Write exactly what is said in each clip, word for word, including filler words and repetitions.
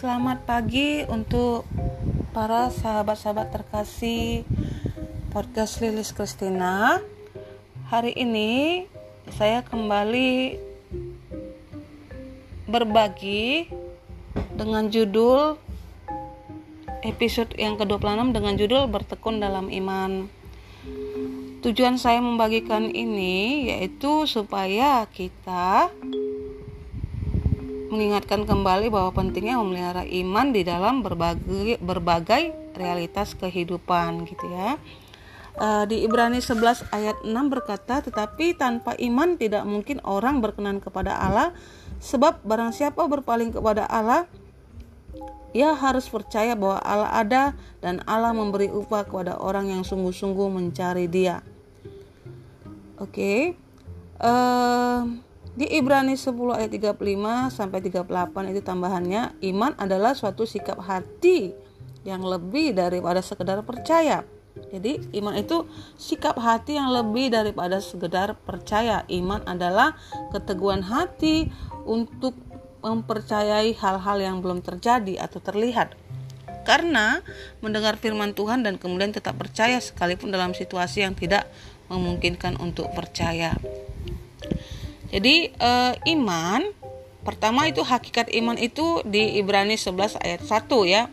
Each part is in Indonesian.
Selamat pagi untuk para sahabat-sahabat terkasih podcast Lilis Kristina. Hari ini saya kembali berbagi dengan judul episode yang ke dua puluh enam dengan judul Bertekun dalam Iman. Tujuan saya membagikan ini yaitu supaya kita mengingatkan kembali bahwa pentingnya memelihara iman di dalam berbagai, berbagai realitas kehidupan, gitu ya. E, di Ibrani sebelas ayat enam berkata, tetapi tanpa iman tidak mungkin orang berkenan kepada Allah, sebab barang siapa berpaling kepada Allah, ia harus percaya bahwa Allah ada dan Allah memberi upah kepada orang yang sungguh-sungguh mencari Dia. Oke. Okay. Uh, Di Ibrani sepuluh ayat tiga puluh lima sampai tiga puluh delapan itu tambahannya, iman adalah suatu sikap hati yang lebih daripada sekedar percaya. Jadi iman itu sikap hati yang lebih daripada sekedar percaya. Iman adalah keteguhan hati untuk mempercayai hal-hal yang belum terjadi atau terlihat. Karena mendengar firman Tuhan dan kemudian tetap percaya sekalipun dalam situasi yang tidak memungkinkan untuk percaya. Jadi e, iman, pertama itu hakikat iman itu di Ibrani sebelas ayat satu ya.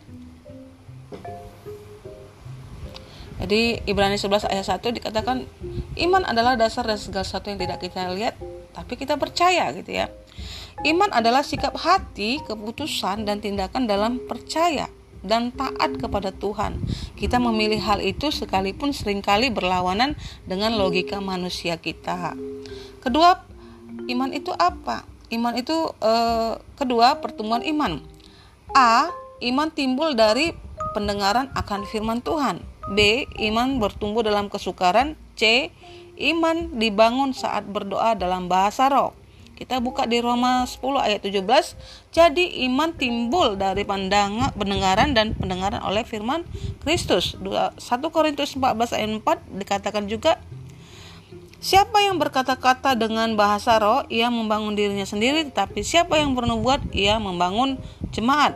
Jadi Ibrani sebelas ayat satu dikatakan iman adalah dasar dari segala sesuatu yang tidak kita lihat tapi kita percaya, gitu ya. Iman adalah sikap hati, keputusan dan tindakan dalam percaya dan taat kepada Tuhan. Kita memilih hal itu sekalipun seringkali berlawanan dengan logika manusia kita. Kedua, iman itu apa? Iman itu eh, kedua pertumbuhan iman. A. Iman timbul dari pendengaran akan firman Tuhan. B. Iman bertumbuh dalam kesukaran. C. Iman dibangun saat berdoa dalam bahasa roh. Kita buka di Roma sepuluh ayat tujuh belas. Jadi iman timbul dari pandangan, pendengaran dan pendengaran oleh firman Kristus. satu Korintus empat belas ayat empat dikatakan juga, siapa yang berkata-kata dengan bahasa roh, ia membangun dirinya sendiri, tetapi siapa yang bernubuat, ia membangun jemaat.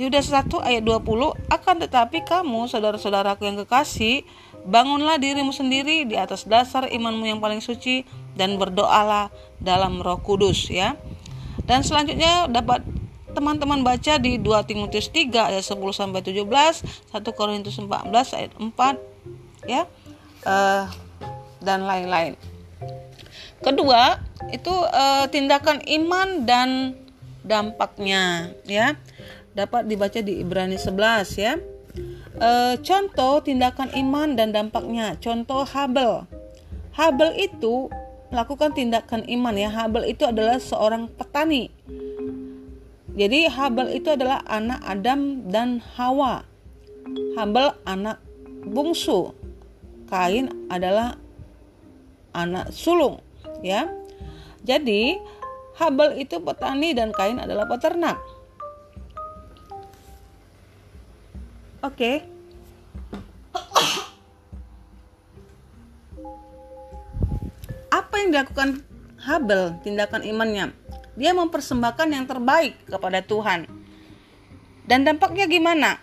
Yudas satu ayat dua puluh, akan tetapi kamu, saudara-saudaraku yang kekasih, bangunlah dirimu sendiri di atas dasar imanmu yang paling suci, dan berdoalah dalam Roh Kudus, ya. Dan selanjutnya dapat teman-teman baca di dua Timotius tiga ayat sepuluh sampai tujuh belas, satu Korintus empat belas ayat empat, ya. Uh, dan lain-lain. Kedua, itu e, tindakan iman dan dampaknya, ya. Dapat dibaca di Ibrani sebelas, ya. E, contoh tindakan iman dan dampaknya. Contoh Habel. Habel itu melakukan tindakan iman, ya. Habel itu adalah seorang petani. Jadi Habel itu adalah anak Adam dan Hawa. Habel anak bungsu. Kain adalah anak sulung, ya. Jadi Habel itu petani dan Kain adalah peternak. Oke. Okay. Apa yang dilakukan Habel, tindakan imannya? Dia mempersembahkan yang terbaik kepada Tuhan. Dan dampaknya gimana?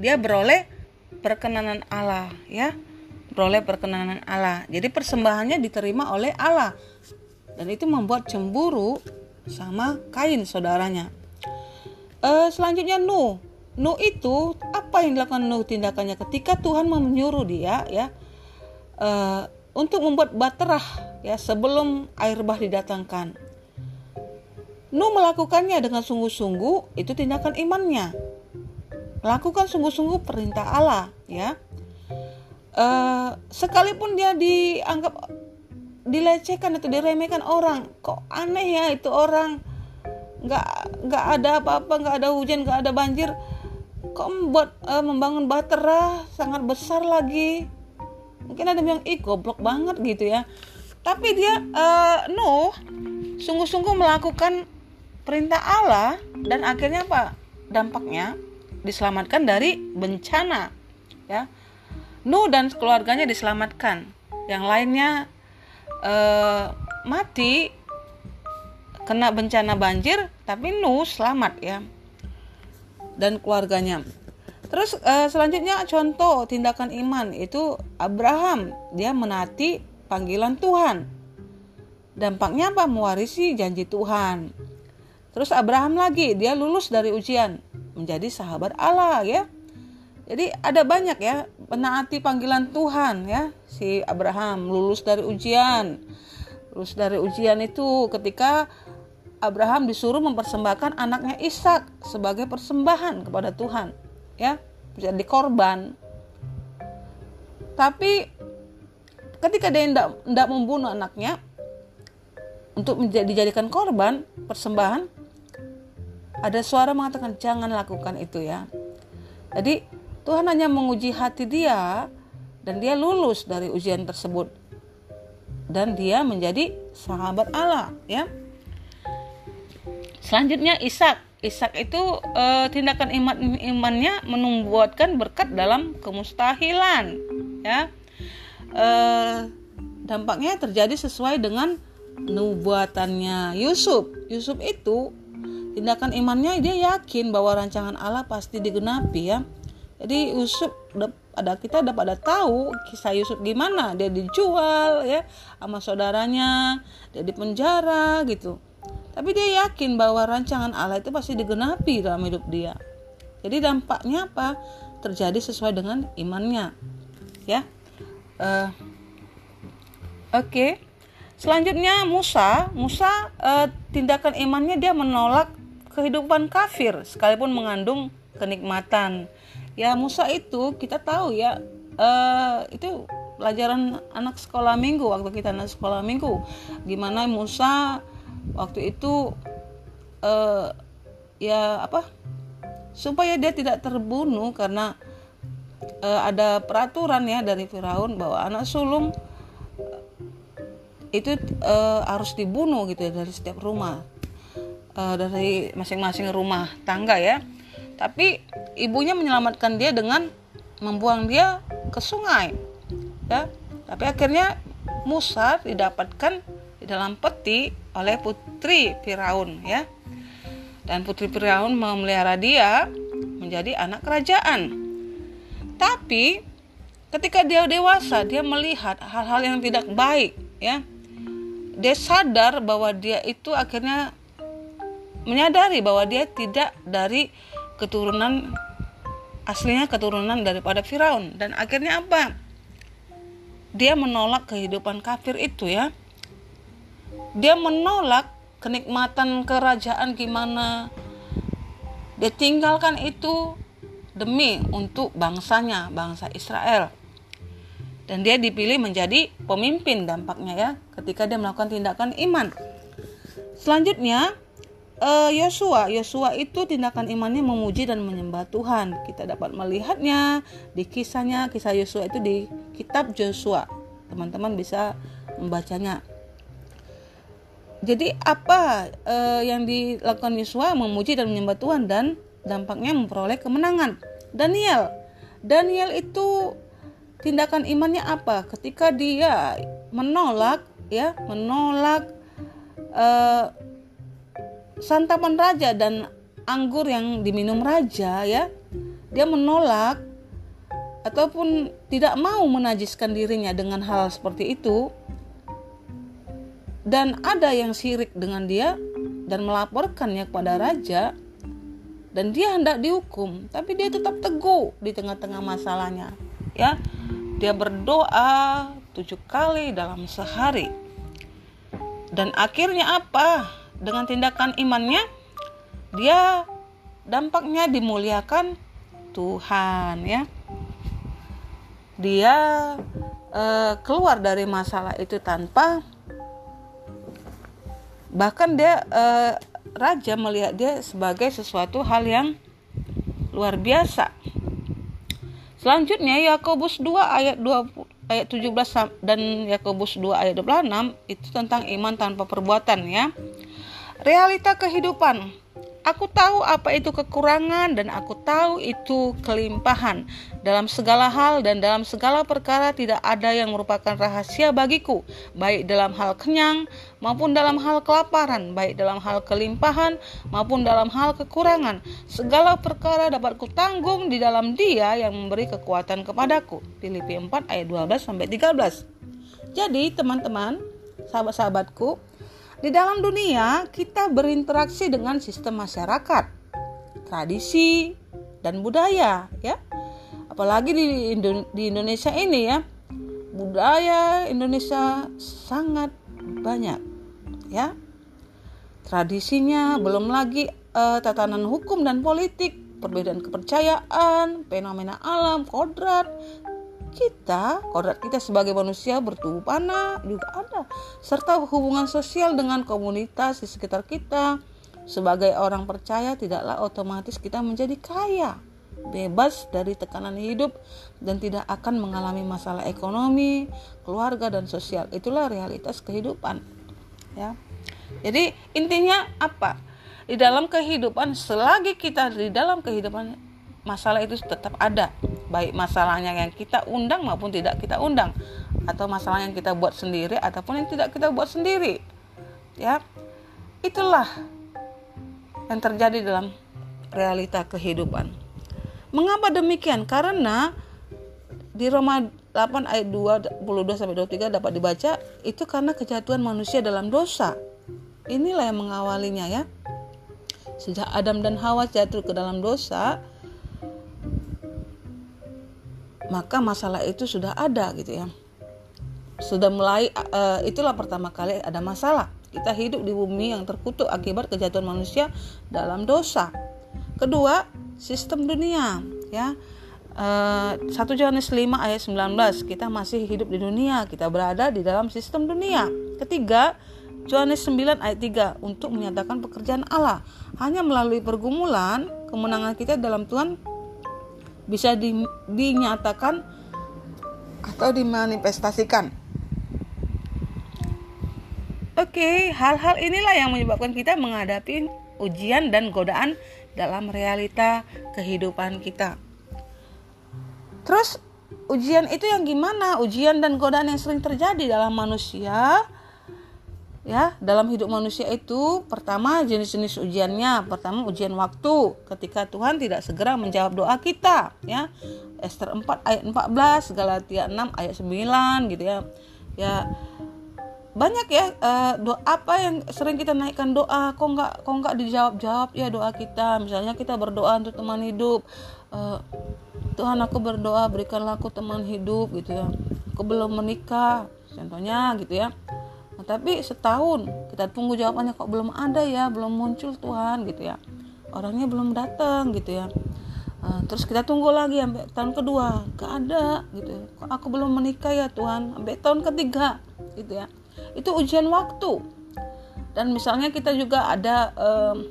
Dia beroleh perkenanan Allah, ya. Peroleh perkenanan Allah. Jadi persembahannya diterima oleh Allah. Dan itu membuat cemburu sama Kain, saudaranya. E, selanjutnya Nuh. Nuh itu apa yang dilakukan Nuh tindakannya ketika Tuhan menyuruh dia, ya, e, untuk membuat baterah, ya, sebelum air bah didatangkan. Nuh melakukannya dengan sungguh-sungguh, itu tindakan imannya. Melakukan sungguh-sungguh perintah Allah, ya. Uh, sekalipun dia dianggap dilecehkan atau diremehkan orang, kok aneh ya itu orang, nggak nggak ada apa-apa, nggak ada hujan, nggak ada banjir, kok membuat uh, membangun bahtera sangat besar lagi. Mungkin ada yang bilang, ih goblok banget, gitu ya. Tapi dia uh, Nuh sungguh-sungguh melakukan perintah Allah, dan akhirnya apa dampaknya? Diselamatkan dari bencana, ya. Nuh dan keluarganya diselamatkan. Yang lainnya eh, mati kena bencana banjir, tapi Nuh selamat, ya. dan keluarganya. Terus uh, selanjutnya contoh tindakan iman itu Abraham, dia menaati panggilan Tuhan. Dampaknya apa? Mewarisi janji Tuhan. Terus Abraham lagi, dia lulus dari ujian menjadi sahabat Allah ya. Jadi ada banyak ya menaati panggilan Tuhan ya. Si Abraham lulus dari ujian. Lulus dari ujian itu ketika Abraham disuruh mempersembahkan anaknya Ishak sebagai persembahan kepada Tuhan ya, jadi korban. Tapi ketika dia tidak membunuh anaknya untuk dijadikan korban persembahan, ada suara mengatakan jangan lakukan itu ya. Jadi Tuhan hanya menguji hati dia dan dia lulus dari ujian tersebut dan dia menjadi sahabat Allah ya. Selanjutnya Ishak. Ishak itu e, tindakan iman, imannya menumbuhkan berkat dalam kemustahilan ya. E, dampaknya terjadi sesuai dengan nubuatannya Yusuf. Yusuf itu tindakan imannya dia yakin bahwa rancangan Allah pasti digenapi ya. Jadi Yusuf ada kita dapat ada tahu kisah Yusuf gimana, dia dijual ya sama saudaranya, dia di penjara gitu. Tapi dia yakin bahwa rancangan Allah itu pasti digenapi dalam hidup dia. Jadi dampaknya apa? Terjadi sesuai dengan imannya. Ya. Uh, Oke. Okay. Selanjutnya Musa. Musa uh, tindakan imannya dia menolak kehidupan kafir sekalipun mengandung kenikmatan. Ya Musa itu kita tahu ya uh, itu pelajaran anak sekolah minggu waktu kita anak sekolah minggu. Gimana Musa waktu itu eh, ya apa supaya dia tidak terbunuh karena eh, ada peraturan ya dari Firaun bahwa anak sulung eh, itu eh, harus dibunuh gitu ya, dari setiap rumah eh, dari masing-masing rumah tangga ya. Tapi ibunya menyelamatkan dia dengan membuang dia ke sungai ya. Tapi akhirnya Musa didapatkan di dalam peti oleh putri Firaun ya. Dan putri Firaun memelihara dia menjadi anak kerajaan. Tapi ketika dia dewasa, dia melihat hal-hal yang tidak baik ya. Dia sadar bahwa dia itu akhirnya menyadari bahwa dia tidak dari keturunan aslinya, keturunan daripada Firaun, dan akhirnya apa? Dia menolak kehidupan kafir itu ya. Dia menolak kenikmatan kerajaan gimana. Dia tinggalkan itu demi untuk bangsanya, bangsa Israel. Dan dia dipilih menjadi pemimpin dampaknya ya, ketika dia melakukan tindakan iman. Selanjutnya Yosua. Yosua itu tindakan imannya memuji dan menyembah Tuhan. Kita dapat melihatnya di kisahnya. Kisah Yosua itu di kitab Yosua. Teman-teman bisa membacanya. Jadi apa eh, yang dilakukan Yosua? Memuji dan menyembah Tuhan dan dampaknya memperoleh kemenangan. Daniel. Daniel itu tindakan imannya apa? Ketika dia menolak ya, menolak eh, santapan raja dan anggur yang diminum raja ya. Dia menolak ataupun tidak mau menajiskan dirinya dengan hal seperti itu. Dan ada yang syirik dengan dia dan melaporkannya kepada raja, dan dia hendak dihukum, tapi dia tetap teguh di tengah-tengah masalahnya ya. Dia berdoa tujuh kali dalam sehari, dan akhirnya apa? Dengan tindakan imannya dia dampaknya dimuliakan Tuhan ya. Dia eh, keluar dari masalah itu tanpa, bahkan dia eh, raja melihat dia sebagai sesuatu hal yang luar biasa. Selanjutnya Yakobus dua ayat dua puluh ayat tujuh belas dan Yakobus dua ayat dua puluh enam itu tentang iman tanpa perbuatan ya. Realita kehidupan. Aku tahu apa itu kekurangan dan aku tahu itu kelimpahan. Dalam segala hal dan dalam segala perkara tidak ada yang merupakan rahasia bagiku, baik dalam hal kenyang maupun dalam hal kelaparan, baik dalam hal kelimpahan maupun dalam hal kekurangan. Segala perkara dapat kutanggung di dalam Dia yang memberi kekuatan kepadaku. Filipi empat ayat dua belas sampai tiga belas. Jadi teman-teman, sahabat-sahabatku, di dalam dunia kita berinteraksi dengan sistem masyarakat, tradisi, dan budaya, ya. Apalagi di Indo- di Indonesia ini, ya. Budaya Indonesia sangat banyak, ya. Tradisinya, belum lagi eh, tatanan hukum dan politik, perbedaan kepercayaan, fenomena alam, kodrat kita, kodrat kita sebagai manusia bertubuh panah juga ada, serta hubungan sosial dengan komunitas di sekitar kita. Sebagai orang percaya tidaklah otomatis kita menjadi kaya, bebas dari tekanan hidup dan tidak akan mengalami masalah ekonomi, keluarga dan sosial. Itulah realitas kehidupan, ya. Jadi intinya apa? Di dalam kehidupan, selagi kita di dalam kehidupan, masalah itu tetap ada, baik masalahnya yang kita undang maupun tidak kita undang, atau masalah yang kita buat sendiri ataupun yang tidak kita buat sendiri, ya. Itulah yang terjadi dalam realita kehidupan. Mengapa demikian? Karena di Roma delapan ayat dua puluh dua sampai dua puluh tiga dapat dibaca, itu karena kejatuhan manusia dalam dosa. Inilah yang mengawalinya, ya. Sejak Adam dan Hawa jatuh ke dalam dosa, maka masalah itu sudah ada, gitu ya. Sudah mulai, uh, itulah pertama kali ada masalah. Kita hidup di bumi yang terkutuk akibat kejatuhan manusia dalam dosa. Kedua, sistem dunia, ya. Uh, satu Yohanes lima ayat sembilan belas, kita masih hidup di dunia, kita berada di dalam sistem dunia. Ketiga, Yohanes sembilan ayat tiga, untuk menyatakan pekerjaan Allah. Hanya melalui pergumulan, kemenangan kita dalam Tuhan bisa di, dinyatakan atau dimanifestasikan. Oke, hal-hal inilah yang menyebabkan kita menghadapi ujian dan godaan dalam realita kehidupan kita. Terus ujian itu yang gimana? Ujian dan godaan yang sering terjadi dalam manusia, ya, dalam hidup manusia itu, pertama jenis-jenis ujiannya. Pertama, ujian waktu, ketika Tuhan tidak segera menjawab doa kita, ya. Ester empat ayat empat belas, Galatia enam ayat sembilan, gitu ya. Ya, banyak ya uh, doa apa yang sering kita naikkan doa, kok enggak kok enggak dijawab-jawab ya doa kita. Misalnya kita berdoa untuk teman hidup, uh, Tuhan aku berdoa berikanlah aku teman hidup, gitu ya. Aku belum menikah, contohnya, gitu ya. Nah, tapi setahun kita tunggu jawabannya, kok belum ada ya, belum muncul Tuhan, gitu ya. Orangnya belum datang, gitu ya. Uh, terus kita tunggu lagi sampai tahun kedua, gak ada, gitu ya. Kok aku belum menikah ya Tuhan, sampai tahun ketiga, gitu ya. Itu ujian waktu. Dan misalnya kita juga ada, um,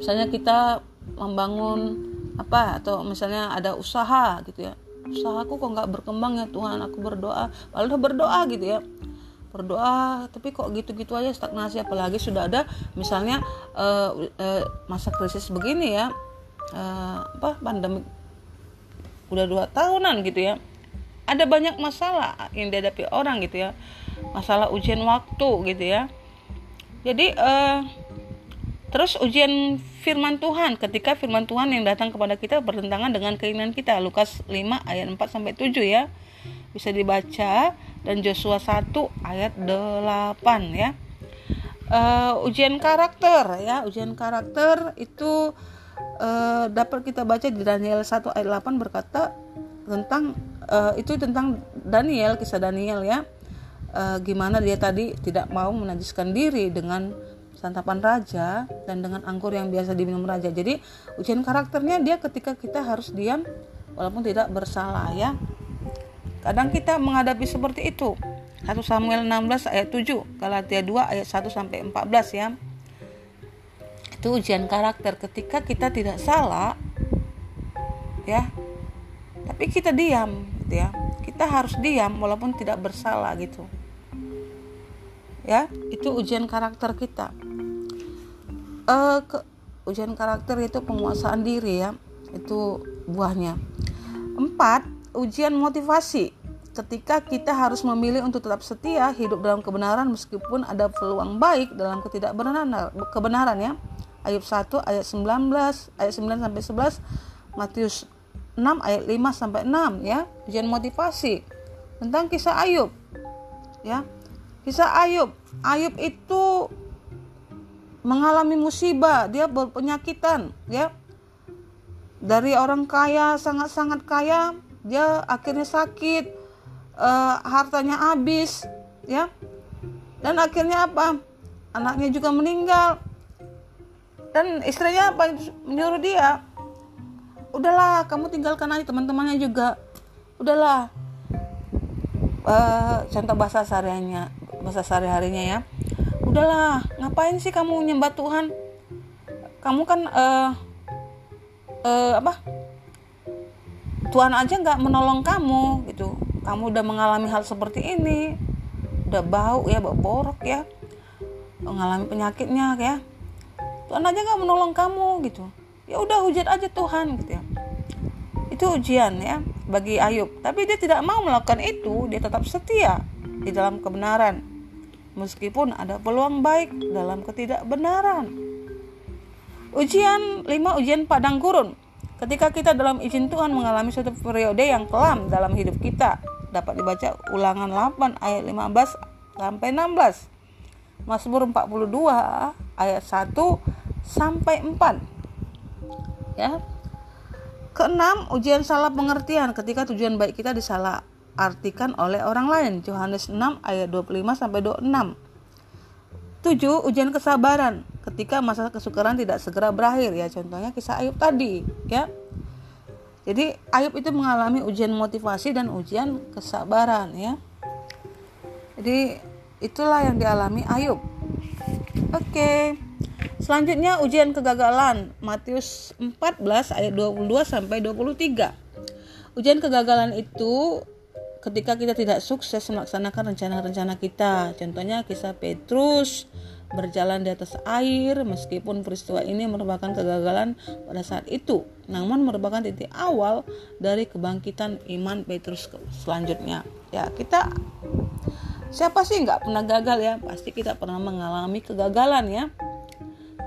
misalnya kita membangun apa, atau misalnya ada usaha, gitu ya. Usahaku kok gak berkembang ya Tuhan, aku berdoa, lalu berdoa, gitu ya. Berdoa, tapi kok gitu-gitu aja, stagnasi. Apalagi sudah ada misalnya uh, uh, masa krisis begini, ya, uh, apa pandemi udah dua tahunan, gitu ya. Ada banyak masalah yang dihadapi orang, gitu ya, masalah ujian waktu, gitu ya. Jadi uh, terus ujian firman Tuhan, ketika firman Tuhan yang datang kepada kita bertentangan dengan keinginan kita. Lukas lima ayat empat sampai tujuh, ya, bisa dibaca. Dan Yosua satu ayat delapan, ya. Uh, ujian karakter, ya. Ujian karakter itu uh, dapat kita baca di Daniel satu ayat delapan, berkata tentang uh, itu tentang Daniel, kisah Daniel, ya. Uh, gimana dia tadi tidak mau menajiskan diri dengan santapan raja dan dengan anggur yang biasa diminum raja. Jadi ujian karakternya dia ketika kita harus diam walaupun tidak bersalah, ya. Kadang kita menghadapi seperti itu. satu Samuel enam belas ayat tujuh, Galatia dua ayat satu sampai empat belas, ya. Itu ujian karakter, ketika kita tidak salah, ya, tapi kita diam, gitu ya. Kita harus diam walaupun tidak bersalah, gitu. Ya, itu ujian karakter kita. uh, ke, ujian karakter itu penguasaan diri ya, itu buahnya. Empat, ujian motivasi. Ketika kita harus memilih untuk tetap setia hidup dalam kebenaran meskipun ada peluang baik dalam ketidakbenaran, kebenaran ya. Ayub satu ayat sembilan belas, ayat sembilan sampai sebelas, Matius enam ayat lima sampai enam ya. Ujian motivasi tentang kisah Ayub. Ya. Kisah Ayub, Ayub itu mengalami musibah, dia berpenyakitan ya. Dari orang kaya, sangat-sangat kaya, dia akhirnya sakit. Uh, hartanya habis ya, dan akhirnya apa, anaknya juga meninggal, dan istrinya apa, menyuruh dia, udahlah kamu tinggalkan aja, teman-temannya juga udahlah, uh, contoh bahasa sehariannya, bahasa sehari-harinya ya, udahlah ngapain sih kamu nyembah Tuhan, kamu kan uh, uh, apa Tuhan aja nggak menolong kamu gitu, kamu udah mengalami hal seperti ini, udah bau ya, bau borok ya, mengalami penyakitnya ya, Tuhan aja nggak menolong kamu gitu, ya udah hujat aja Tuhan gitu ya. Itu ujian ya bagi Ayub, tapi dia tidak mau melakukan itu, dia tetap setia di dalam kebenaran meskipun ada peluang baik dalam ketidakbenaran. Ujian lima, ujian padang gurun. Ketika kita dalam izin Tuhan mengalami suatu periode yang kelam dalam hidup kita, dapat dibaca Ulangan delapan ayat lima belas sampai enam belas, Mazmur empat puluh dua ayat satu sampai empat ya. Keenam, ujian salah pengertian. Ketika tujuan baik kita disalah artikan oleh orang lain, Yohanes enam ayat dua puluh lima sampai dua puluh enam. Tujuh, ujian kesabaran. Ketika masa kesukaran tidak segera berakhir ya, contohnya kisah Ayub tadi ya. Jadi Ayub itu mengalami ujian motivasi dan ujian kesabaran ya. Jadi itulah yang dialami Ayub. Oke. Selanjutnya ujian kegagalan, Matius empat belas ayat dua puluh dua sampai dua puluh tiga. Ujian kegagalan itu ketika kita tidak sukses melaksanakan rencana-rencana kita. Contohnya kisah Petrus berjalan di atas air, meskipun peristiwa ini merupakan kegagalan pada saat itu, namun merupakan titik awal dari kebangkitan iman Petrus selanjutnya. Ya, kita siapa sih nggak pernah gagal ya? Pasti kita pernah mengalami kegagalan ya.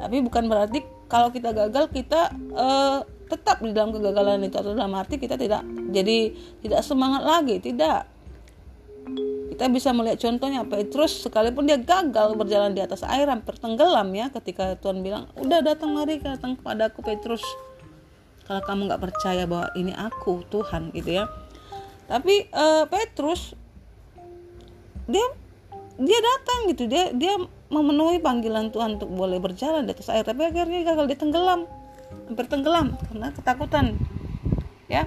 Tapi bukan berarti kalau kita gagal kita eh, tetap di dalam kegagalan itu, atau dalam arti kita tidak jadi tidak semangat lagi, tidak. Kita bisa melihat contohnya Petrus, sekalipun dia gagal berjalan di atas air, hampir tenggelam ya, ketika Tuhan bilang udah datang, mari datang kepadaku Petrus, kalau kamu nggak percaya bahwa ini aku Tuhan gitu ya. Tapi uh, Petrus dia dia datang gitu, dia dia memenuhi panggilan Tuhan untuk boleh berjalan di atas air, tapi akhirnya gagal, dia tenggelam, hampir tenggelam karena ketakutan ya,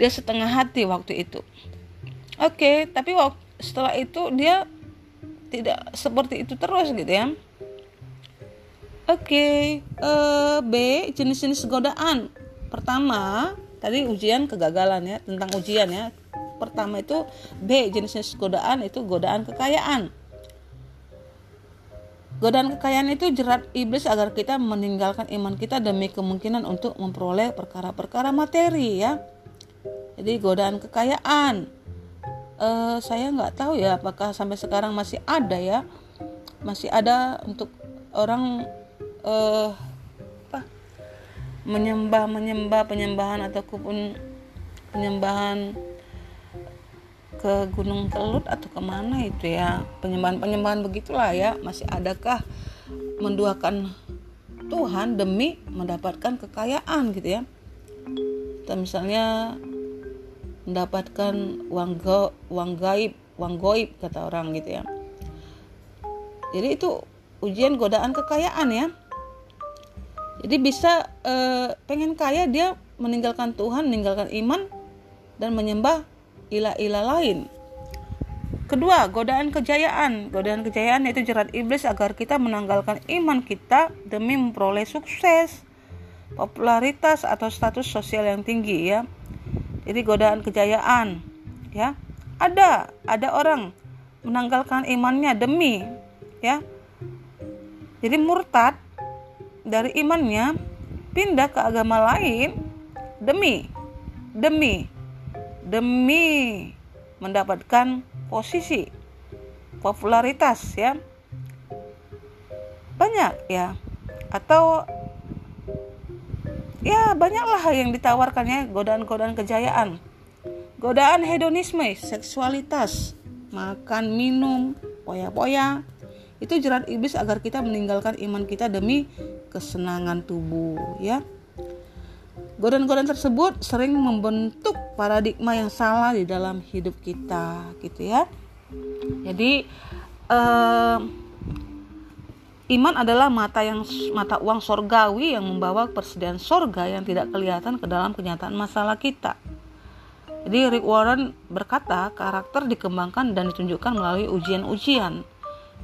dia setengah hati waktu itu. Oke, tapi setelah itu dia tidak seperti itu terus gitu ya. Oke, uh, B, jenis-jenis godaan. Pertama tadi ujian kegagalan ya, tentang ujian ya. Pertama itu B, jenis-jenis godaan, itu godaan kekayaan. Godaan kekayaan itu jerat iblis agar kita meninggalkan iman kita demi kemungkinan untuk memperoleh perkara-perkara materi ya. Jadi godaan kekayaan, uh, saya nggak tahu ya apakah sampai sekarang masih ada ya, masih ada untuk orang uh, apa menyembah menyembah penyembahan ataupun penyembahan ke Gunung Kelut atau kemana itu ya, penyembahan-penyembahan begitulah ya, masih adakah menduakan Tuhan demi mendapatkan kekayaan gitu ya. Kita misalnya mendapatkan uang go, uang gaib, uang goib kata orang gitu ya. Jadi itu ujian godaan kekayaan ya. Jadi bisa eh, pengen kaya, dia meninggalkan Tuhan, meninggalkan iman dan menyembah ilah-ilah lain. Kedua, godaan kejayaan. Godaan kejayaan itu jerat iblis agar kita menanggalkan iman kita demi memperoleh sukses, popularitas atau status sosial yang tinggi ya. Jadi godaan kejayaan ya. Ada, ada orang menanggalkan imannya demi ya Jadi murtad dari imannya, pindah ke agama lain demi demi demi mendapatkan posisi, popularitas, ya. Banyak ya. Atau ya banyaklah yang ditawarkannya, godaan-godaan kejayaan, godaan hedonisme, seksualitas, makan, minum, poya-poya. Itu jerat iblis agar kita meninggalkan iman kita demi kesenangan tubuh, ya. Godaan-godaan tersebut sering membentuk paradigma yang salah di dalam hidup kita, gitu ya. Jadi eh, iman adalah mata yang mata uang sorgawi yang membawa persediaan sorga yang tidak kelihatan ke dalam kenyataan masalah kita. Jadi Rick Warren berkata, karakter dikembangkan dan ditunjukkan melalui ujian-ujian,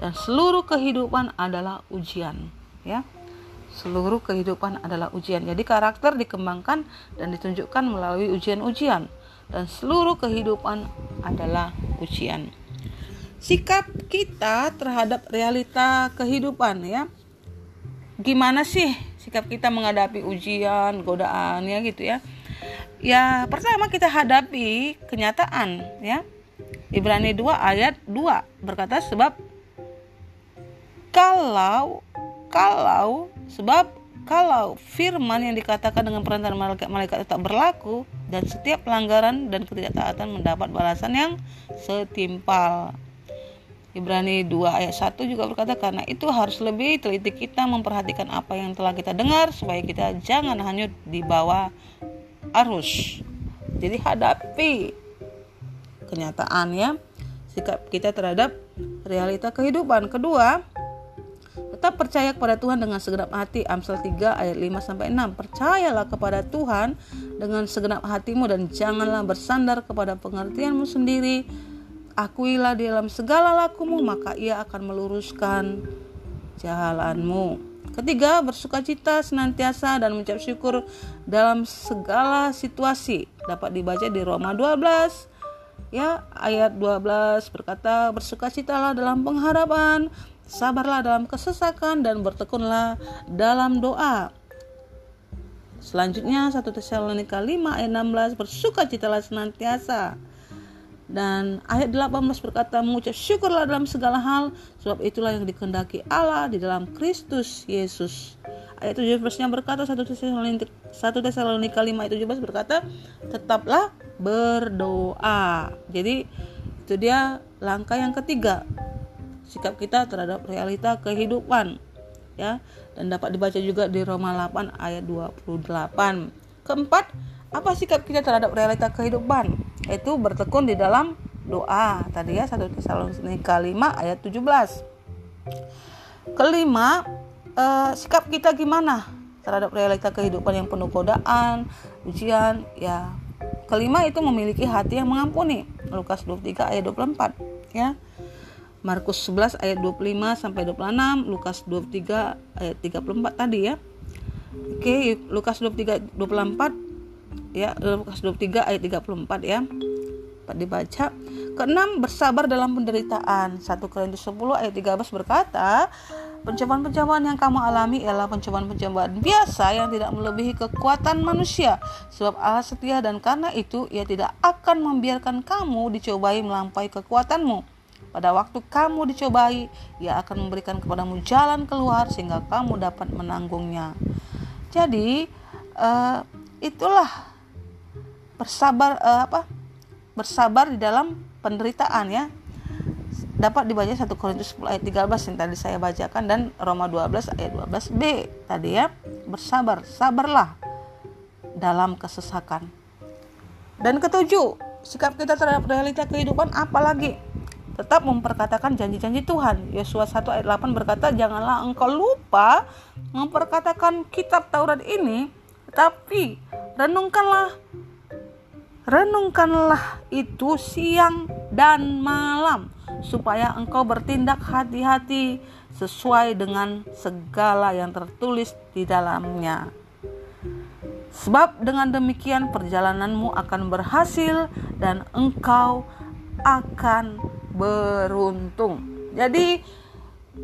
dan seluruh kehidupan adalah ujian, ya. Seluruh kehidupan adalah ujian. Jadi karakter dikembangkan dan ditunjukkan melalui ujian-ujian, dan seluruh kehidupan adalah ujian. Sikap kita terhadap realita kehidupan, ya. Gimana sih sikap kita menghadapi ujian, godaan, ya, gitu ya. Ya, pertama kita hadapi kenyataan, ya. Ibrani dua ayat dua berkata, sebab kalau kalau sebab kalau firman yang dikatakan dengan perantara malaikat tetap berlaku, dan setiap pelanggaran dan ketidaktaatan mendapat balasan yang setimpal. Ibrani dua ayat satu juga berkata, karena itu harus lebih teliti kita memperhatikan apa yang telah kita dengar, supaya kita jangan hanyut di bawah arus. Jadi hadapi kenyataan, ya. Sikap kita terhadap realita kehidupan. Kedua, tetap percaya kepada Tuhan dengan segenap hati. Amsal tiga ayat lima sampai enam. Percayalah kepada Tuhan dengan segenap hatimu, dan janganlah bersandar kepada pengertianmu sendiri. Akuilah di dalam segala lakumu, maka ia akan meluruskan jalanmu. Ketiga, bersukacita senantiasa dan mengucap syukur dalam segala situasi. Dapat dibaca di Roma dua belas, ya, ayat dua belas berkata, bersukacitalah dalam pengharapan, sabarlah dalam kesesakan, dan bertekunlah dalam doa. Selanjutnya satu Tesalonika lima ayat enam belas, bersukacitalah senantiasa. Dan ayat delapan belas berkata, mengucap syukurlah dalam segala hal, sebab itulah yang dikehendaki Allah di dalam Kristus Yesus. Ayat tujuh belas-nya berkata, satu Tesalonika lima ayat tujuh belas berkata, tetaplah berdoa. Jadi itu dia langkah yang ketiga, sikap kita terhadap realita kehidupan, ya. Dan dapat dibaca juga di Roma delapan ayat dua puluh delapan. Keempat, apa sikap kita terhadap realita kehidupan? Itu bertekun di dalam doa tadi, ya, satu Tesalonika lima ayat tujuh belas. Kelima, eh, sikap kita gimana terhadap realita kehidupan yang penuh godaan, ujian, ya. Kelima itu memiliki hati yang mengampuni. Lukas dua puluh tiga ayat dua puluh empat, ya. Markus sebelas ayat dua puluh lima sampai dua puluh enam, Lukas dua puluh tiga ayat tiga puluh empat tadi, ya. Oke, Lukas dua puluh tiga dua puluh empat, ya, Lukas dua puluh tiga ayat tiga puluh empat, ya. Dapat dibaca. Keenam, bersabar dalam penderitaan. satu Korintus sepuluh ayat tiga belas berkata, pencobaan-pencobaan yang kamu alami ialah pencobaan-pencobaan biasa yang tidak melebihi kekuatan manusia, sebab Allah setia, dan karena itu ia tidak akan membiarkan kamu dicobai melampaui kekuatanmu. Pada waktu kamu dicobai, ia akan memberikan kepadamu jalan keluar sehingga kamu dapat menanggungnya. Jadi eh, itulah bersabar, eh, apa bersabar di dalam penderitaan, ya. Dapat dibaca satu Korintus sepuluh ayat tiga belas yang tadi saya bacakan, dan Roma dua belas ayat dua belas b tadi, ya. Bersabar, sabarlah dalam kesesakan. Dan ketujuh, sikap kita terhadap realita kehidupan apalagi? Tetap memperkatakan janji-janji Tuhan. Yosua satu ayat delapan berkata, janganlah engkau lupa memperkatakan kitab Taurat ini, tapi renungkanlah Renungkanlah itu siang dan malam, supaya engkau bertindak hati-hati sesuai dengan segala yang tertulis di dalamnya. Sebab dengan demikian perjalananmu akan berhasil dan engkau akan beruntung. Jadi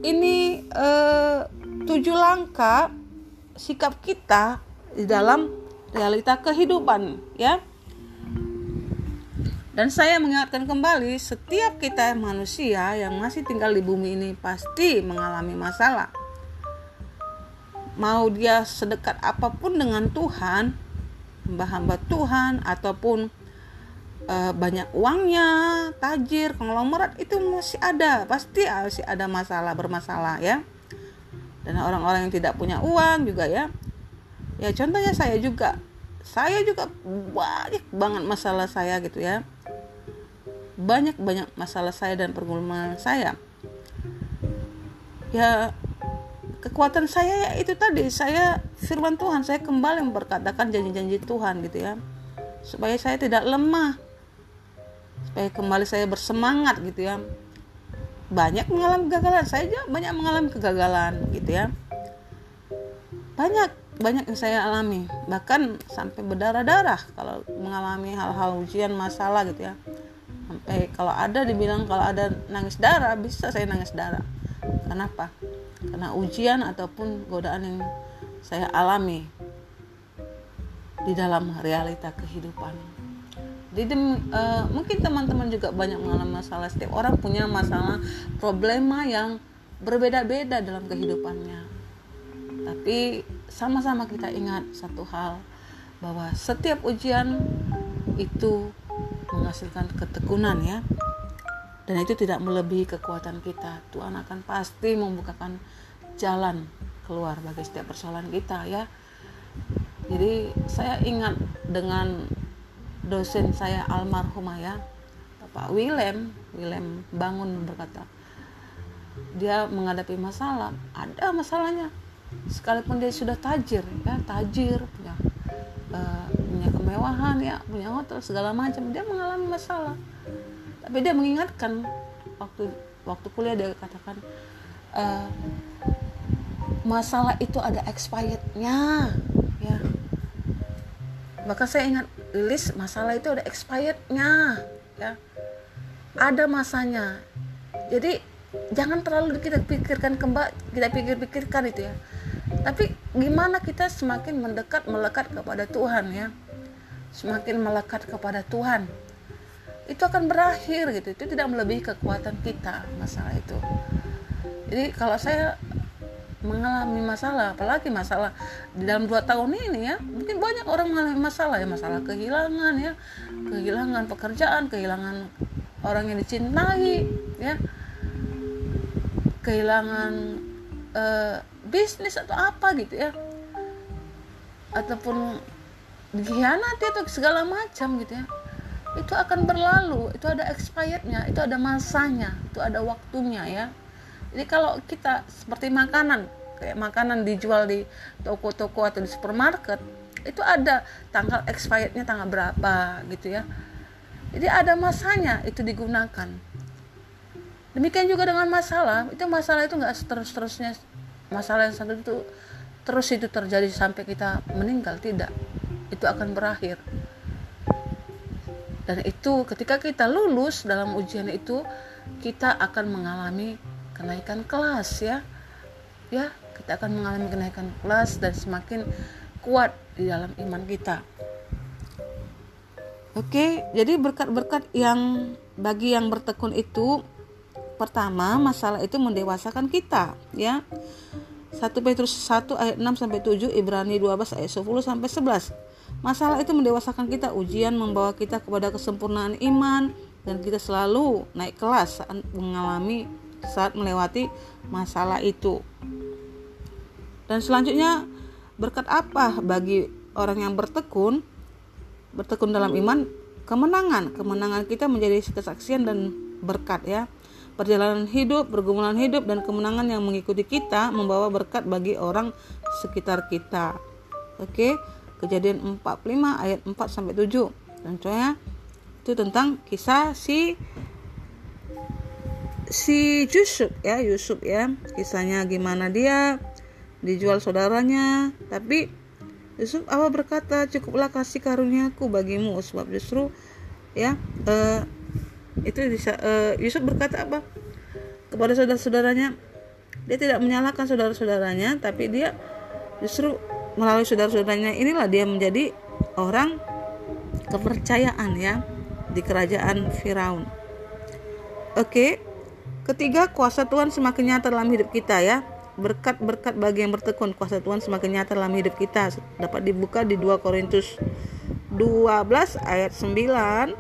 ini eh, tujuh langkah sikap kita di dalam realita kehidupan, ya. Dan saya mengingatkan kembali, setiap kita manusia yang masih tinggal di bumi ini pasti mengalami masalah. Mau dia sedekat apapun dengan Tuhan, hamba-hamba Tuhan, ataupun e, banyak uangnya, tajir, konglomerat, itu masih ada. Pasti masih ada masalah, bermasalah, ya. Dan orang-orang yang tidak punya uang juga, ya. Ya contohnya saya juga. Saya juga banyak banget masalah saya gitu, ya. Banyak-banyak masalah saya dan pergumulan saya. Ya, kekuatan saya ya itu tadi, saya firman Tuhan, saya kembali memperkatakan janji-janji Tuhan gitu, ya. Supaya saya tidak lemah. Supaya kembali saya bersemangat gitu, ya. Banyak mengalami kegagalan, saya juga banyak mengalami kegagalan gitu, ya. Banyak banyak yang saya alami, bahkan sampai berdarah-darah kalau mengalami hal-hal ujian, masalah gitu, ya. Sampai kalau ada dibilang kalau ada nangis darah, bisa saya nangis darah. Kenapa? Karena ujian ataupun godaan yang saya alami di dalam realita kehidupan. Jadi e, mungkin teman-teman juga banyak mengalami masalah. Setiap orang punya masalah, problema yang berbeda-beda dalam kehidupannya. Tapi sama-sama kita ingat satu hal, bahwa setiap ujian itu menghasilkan ketekunan, ya. Dan itu tidak melebihi kekuatan kita. Tuhan akan pasti membukakan jalan keluar bagi setiap persoalan kita, ya. Jadi saya ingat dengan dosen saya almarhumah, ya, Bapak Willem Willem Bangun berkata, dia menghadapi masalah, ada masalahnya. Sekalipun dia sudah tajir, ya, tajir, punya, uh, punya kemewahan, ya, punya hotel segala macam, dia mengalami masalah. Tapi dia mengingatkan waktu waktu kuliah, dia katakan uh, masalah itu ada expirednya, ya. Maka saya ingat, Lilis, masalah itu ada expirednya, ya. Ada masanya. Jadi jangan terlalu kita pikirkan kembali, kita pikir-pikirkan itu, ya. Tapi gimana kita semakin mendekat, melekat kepada Tuhan, ya. Semakin melekat kepada Tuhan, itu akan berakhir gitu. Itu tidak melebihi kekuatan kita, masalah itu. Jadi kalau saya mengalami masalah, apalagi masalah di dalam dua tahun ini, ya. Mungkin banyak orang mengalami masalah, ya, masalah kehilangan, ya. Kehilangan pekerjaan, kehilangan orang yang dicintai, ya. Kehilangan e, bisnis atau apa gitu, ya, ataupun dikhianati atau segala macam gitu, ya. Itu akan berlalu, itu ada expirednya, itu ada masanya, itu ada waktunya, ya. Jadi kalau kita seperti makanan, kayak makanan dijual di toko-toko atau di supermarket, itu ada tanggal expirednya, tanggal berapa gitu, ya. Jadi ada masanya itu digunakan. Demikian juga dengan masalah, itu masalah itu nggak terus-terusnya, masalah yang satu itu terus itu terjadi sampai kita meninggal, tidak. Itu akan berakhir. Dan itu ketika kita lulus dalam ujian itu, kita akan mengalami kenaikan kelas, ya. Ya, kita akan mengalami kenaikan kelas dan semakin kuat di dalam iman kita. Oke, jadi berkat-berkat yang bagi yang bertekun itu, pertama, masalah itu mendewasakan kita, ya. satu Petrus satu ayat enam sampai tujuh, Ibrani dua belas ayat sepuluh sampai sebelas. Masalah itu mendewasakan kita, ujian membawa kita kepada kesempurnaan iman, dan kita selalu naik kelas saat mengalami, saat melewati masalah itu. Dan selanjutnya, berkat apa bagi orang yang bertekun? Bertekun dalam iman, kemenangan. Kemenangan kita menjadi kesaksian dan berkat, ya. Perjalanan hidup, pergumulan hidup, dan kemenangan yang mengikuti kita membawa berkat bagi orang sekitar kita. Oke, Kejadian empat puluh lima ayat empat sampai tujuh. Contohnya itu tentang kisah si si Yusuf, ya, Yusuf, ya. Kisahnya gimana dia dijual saudaranya, tapi Yusuf awal berkata, "Cukuplah kasih karuniaku bagimu," sebab justru, ya, eh, itu bisa, uh, Yusuf berkata apa kepada saudara-saudaranya, Dia tidak menyalahkan saudara-saudaranya, tapi dia justru melalui saudara-saudaranya inilah dia menjadi orang kepercayaan ya di kerajaan Firaun. Oke, ketiga, kuasa Tuhan semakin nyata dalam hidup kita ya. Berkat-berkat bagi yang bertekun, kuasa Tuhan semakin nyata dalam hidup kita. Dapat dibuka di dua Korintus dua belas ayat sembilan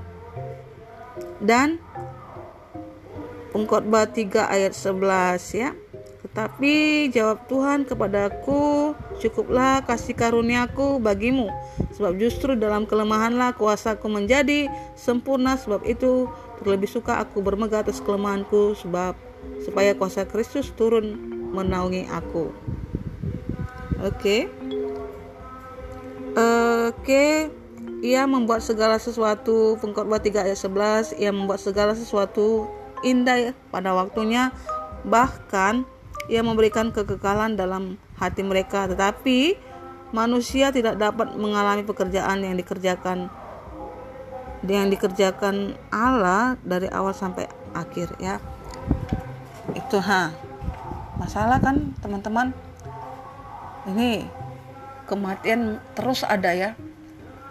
dan Pengkhotbah tiga ayat sebelas ya. Tetapi jawab Tuhan kepadaku, cukuplah kasih karuniaku bagimu, sebab justru dalam kelemahanlah kuasaku menjadi sempurna. Sebab itu terlebih suka aku bermegah atas kelemahanku, sebab supaya kuasa Kristus turun menaungi aku. Oke, oke. Ia membuat segala sesuatu, Pengkhotbah tiga ayat sebelas, ia membuat segala sesuatu indah pada waktunya, bahkan ia memberikan kekekalan dalam hati mereka. Tetapi manusia tidak dapat mengalami pekerjaan yang dikerjakan yang dikerjakan Allah dari awal sampai akhir ya. Itu ha masalah kan teman-teman, ini kematian terus ada ya.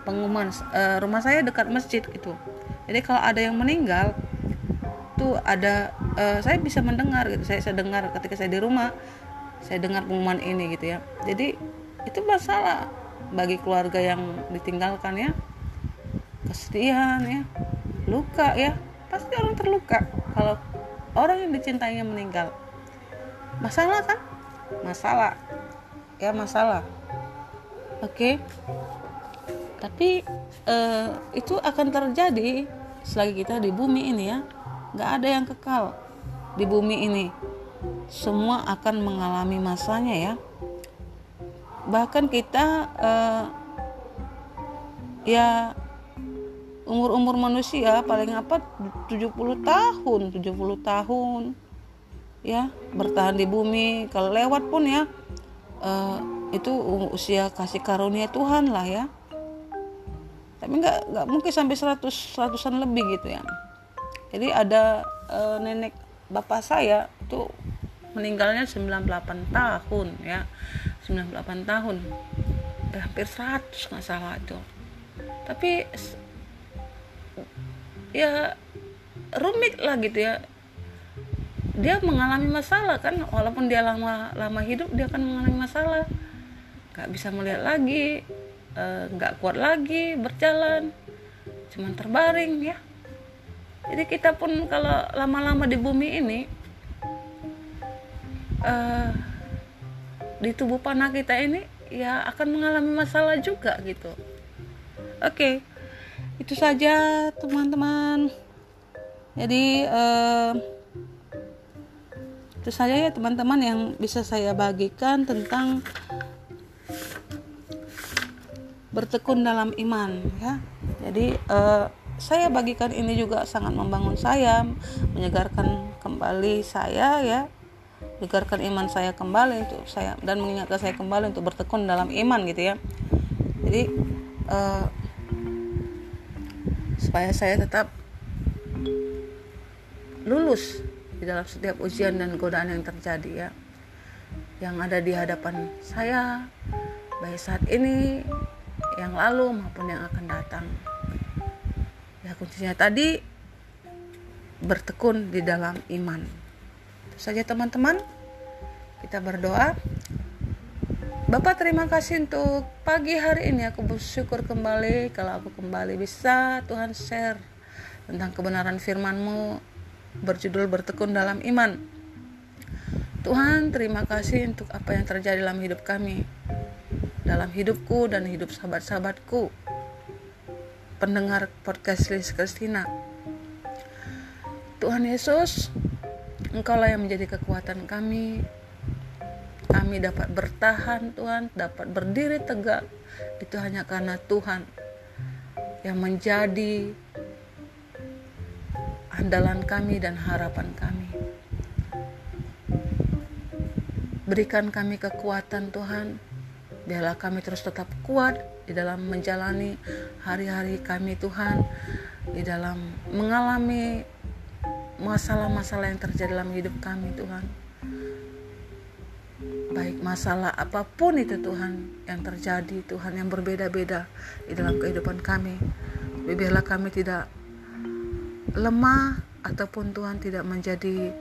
Pengumuman, e, rumah saya dekat masjid itu, jadi kalau ada yang meninggal itu ada, uh, saya bisa mendengar gitu. Saya, saya dengar ketika saya di rumah, saya dengar pengumuman ini gitu ya. Jadi itu masalah bagi keluarga yang ditinggalkan ya, kesedihan ya, luka ya, pasti orang terluka kalau orang yang dicintainya meninggal. Masalah kan, masalah ya, masalah. Oke, okay. Tapi uh, itu akan terjadi selagi kita di bumi ini ya. Gak ada yang kekal di bumi ini. Semua akan mengalami masanya ya. Bahkan kita eh, ya umur-umur manusia paling apa tujuh puluh tahun, tujuh puluh tahun ya bertahan di bumi. Kalau lewat pun ya eh, itu usia kasih karunia Tuhan lah ya. Tapi gak, gak mungkin sampai seratus, seratusan lebih gitu ya. Jadi ada e, nenek bapak saya itu meninggalnya sembilan puluh delapan tahun ya. sembilan puluh delapan tahun. Eh, hampir seratus enggak salah itu. Tapi ya rumit lah gitu ya. Dia mengalami masalah kan, walaupun dia lama lama hidup dia akan mengalami masalah. Enggak bisa melihat lagi, enggak kuat lagi berjalan. Cuman terbaring ya. Jadi kita pun kalau lama-lama di bumi ini, uh, di tubuh panah kita ini ya akan mengalami masalah juga gitu. Oke, itu saja teman-teman. Jadi uh, itu saja ya teman-teman yang bisa saya bagikan tentang bertekun dalam iman ya. Jadi uh, saya bagikan ini juga sangat membangun saya, menyegarkan kembali saya ya, menyegarkan iman saya kembali untuk saya dan mengingatkan saya kembali untuk bertekun dalam iman gitu ya. Jadi uh, supaya saya tetap lulus di dalam setiap ujian dan godaan yang terjadi ya, yang ada di hadapan saya, baik saat ini, yang lalu maupun yang akan datang. Ya, kuncinya tadi bertekun di dalam iman. Itu saja teman-teman. Kita berdoa. Bapak, terima kasih untuk pagi hari ini. Aku bersyukur kembali kalau aku kembali bisa Tuhan share tentang kebenaran firman-Mu berjudul bertekun dalam iman. Tuhan, terima kasih untuk apa yang terjadi dalam hidup kami, dalam hidupku dan hidup sahabat-sahabatku pendengar podcast Lilis Kristina. Tuhan Yesus, Engkaulah yang menjadi kekuatan kami. Kami dapat bertahan Tuhan, dapat berdiri tegak, itu hanya karena Tuhan yang menjadi andalan kami dan harapan kami. Berikan kami kekuatan Tuhan, biarlah kami terus tetap kuat di dalam menjalani hari-hari kami Tuhan, di dalam mengalami masalah-masalah yang terjadi dalam hidup kami Tuhan. baik masalah apapun itu Tuhan yang terjadi, Tuhan yang berbeda-beda di dalam kehidupan kami. Biarlah kami tidak lemah ataupun Tuhan tidak menjadi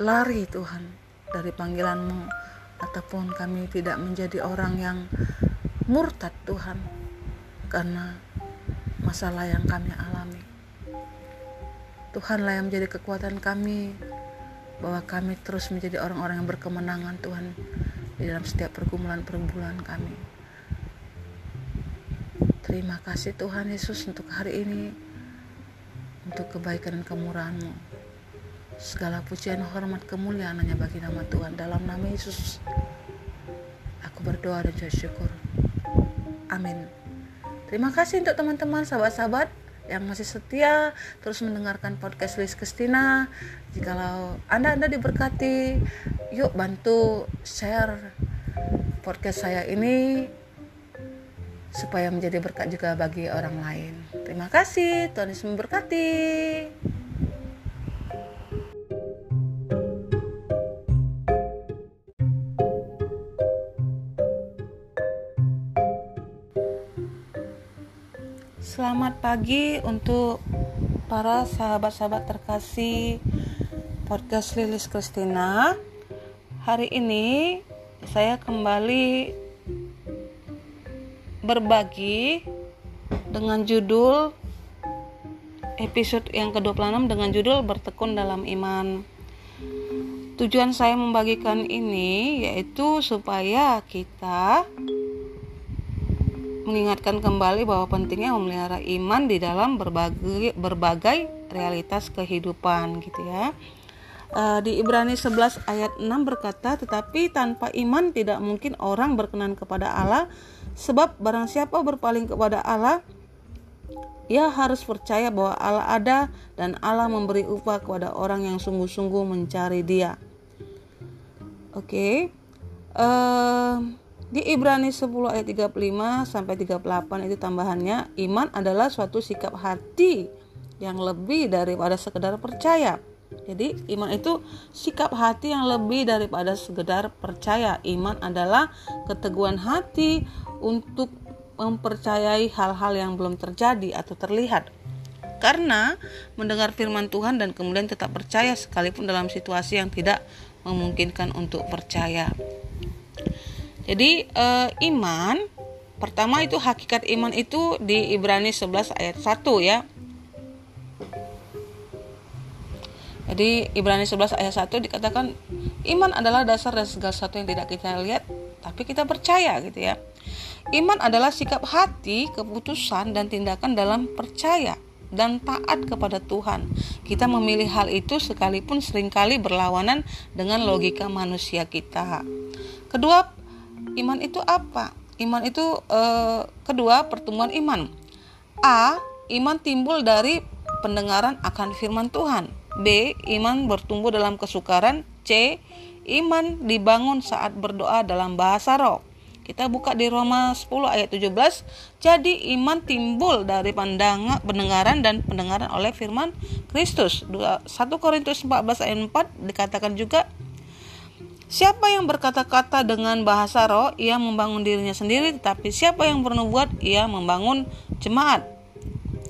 lari Tuhan dari panggilan-Mu, ataupun kami tidak menjadi orang yang murtad Tuhan karena masalah yang kami alami. Tuhanlah yang menjadi kekuatan kami, bahwa kami terus menjadi orang-orang yang berkemenangan Tuhan di dalam setiap pergumulan-pergumulan kami. Terima kasih Tuhan Yesus untuk hari ini, untuk kebaikan dan kemurahan-Mu. Segala pujian, hormat, kemuliaan hanya bagi nama Tuhan. Dalam nama Yesus aku berdoa dan bersyukur. Amin. Terima kasih untuk teman-teman, sahabat-sahabat yang masih setia terus mendengarkan podcast Lilis Kristina. Jikalau Anda-Anda diberkati, yuk bantu share podcast saya ini supaya menjadi berkat juga bagi orang lain. Terima kasih, Tuhan Yesus memberkati. Selamat pagi untuk para sahabat-sahabat terkasih podcast Lilis Kristina. Hari ini saya kembali berbagi dengan judul episode yang ke dua puluh enam dengan judul Bertekun dalam Iman. Tujuan saya membagikan ini yaitu supaya kita mengingatkan kembali bahwa pentingnya memelihara iman di dalam berbagai berbagai realitas kehidupan, gitu ya. E, di Ibrani sebelas ayat enam berkata, tetapi tanpa iman tidak mungkin orang berkenan kepada Allah, sebab barang siapa berpaling kepada Allah, ia harus percaya bahwa Allah ada dan Allah memberi upah kepada orang yang sungguh-sungguh mencari Dia. Oke. Okay. E, Di Ibrani sepuluh ayat tiga puluh lima sampai tiga puluh delapan itu tambahannya, iman adalah suatu sikap hati yang lebih daripada sekedar percaya. Jadi iman itu sikap hati yang lebih daripada sekedar percaya. Iman adalah keteguhan hati untuk mempercayai hal-hal yang belum terjadi atau terlihat. Karena mendengar firman Tuhan dan kemudian tetap percaya sekalipun dalam situasi yang tidak memungkinkan untuk percaya. Jadi e, iman, pertama itu hakikat iman itu di Ibrani sebelas ayat satu ya. Jadi Ibrani sebelas ayat satu dikatakan iman adalah dasar dari segala sesuatu yang tidak kita lihat tapi kita percaya, gitu ya. Iman adalah sikap hati, keputusan dan tindakan dalam percaya dan taat kepada Tuhan. Kita memilih hal itu sekalipun seringkali berlawanan dengan logika manusia kita. Kedua, iman itu apa? Iman itu eh, kedua pertumbuhan iman. A. Iman timbul dari pendengaran akan firman Tuhan. B. Iman bertumbuh dalam kesukaran. C. Iman dibangun saat berdoa dalam bahasa roh. Kita buka di Roma sepuluh ayat tujuh belas. Jadi iman timbul dari pandangan, pendengaran dan pendengaran oleh firman Kristus. satu Korintus empat belas ayat empat dikatakan juga, siapa yang berkata-kata dengan bahasa roh, ia membangun dirinya sendiri, tetapi siapa yang bernubuat, ia membangun jemaat.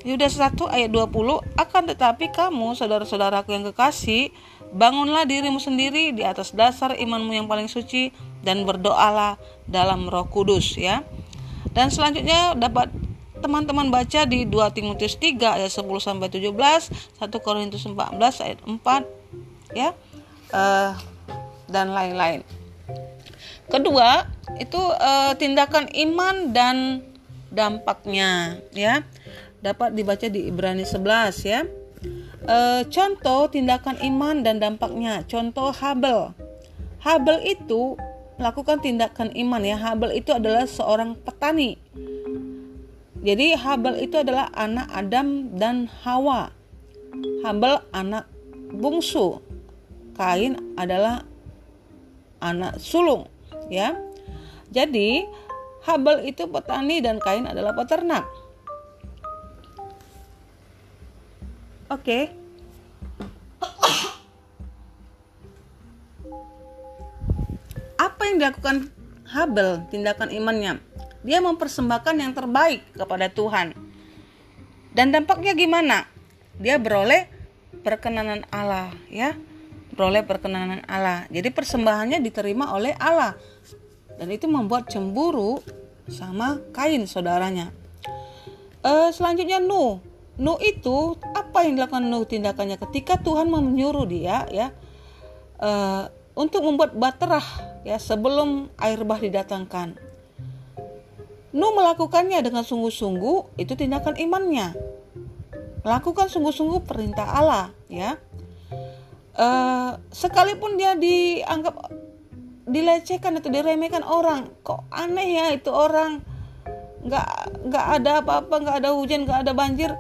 Yudas satu ayat dua puluh, akan tetapi kamu, saudara-saudaraku yang kekasih, bangunlah dirimu sendiri di atas dasar imanmu yang paling suci, dan berdoalah dalam Roh Kudus, ya. Dan selanjutnya dapat teman-teman baca di dua Timotius tiga ayat sepuluh sampai tujuh belas, satu Korintus empat belas ayat empat, ya. Uh, dan lain-lain. Kedua, itu e, tindakan iman dan dampaknya, ya. Dapat dibaca di Ibrani sebelas, ya. E, contoh tindakan iman dan dampaknya. Contoh Habel. Habel itu melakukan tindakan iman, ya. Habel itu adalah seorang petani. Jadi Habel itu adalah anak Adam dan Hawa. Habel anak bungsu. Kain adalah anak sulung, ya. Jadi Habel itu petani dan Kain adalah peternak. Oke. Okay. yang dilakukan Habel, tindakan imannya? Dia mempersembahkan yang terbaik kepada Tuhan. Dan dampaknya gimana? Dia beroleh perkenanan Allah, ya. Beroleh perkenanan Allah. Jadi persembahannya diterima oleh Allah. Dan itu membuat cemburu sama Kain, saudaranya. E, selanjutnya Nuh. Nuh itu, apa yang dilakukan Nuh tindakannya ketika Tuhan menyuruh dia, ya, e, untuk membuat baterah, ya, sebelum air bah didatangkan. Nuh melakukannya dengan sungguh-sungguh, itu tindakan imannya. Lakukan sungguh-sungguh perintah Allah, ya. E, sekalipun dia dianggap dilecehkan atau diremehkan orang, kok aneh ya itu orang, nggak nggak ada apa-apa, nggak ada hujan, nggak ada banjir,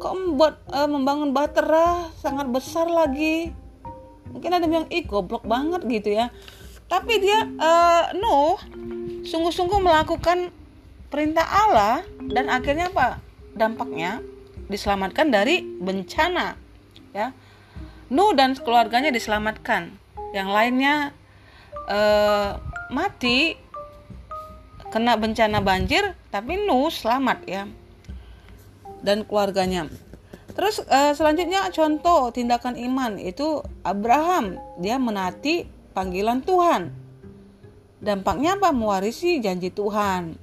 kok membuat e, membangun bahtera sangat besar lagi. Mungkin ada yang bilang, ih goblok banget gitu ya. Tapi dia e, Nuh sungguh-sungguh melakukan perintah Allah, dan akhirnya apa dampaknya? Diselamatkan dari bencana, ya. Nuh dan keluarganya diselamatkan, yang lainnya E, mati kena bencana banjir, tapi Nuh selamat, ya, dan keluarganya. Terus e, selanjutnya contoh tindakan iman itu Abraham. Dia menaati panggilan Tuhan, dampaknya apa? Mewarisi janji Tuhan.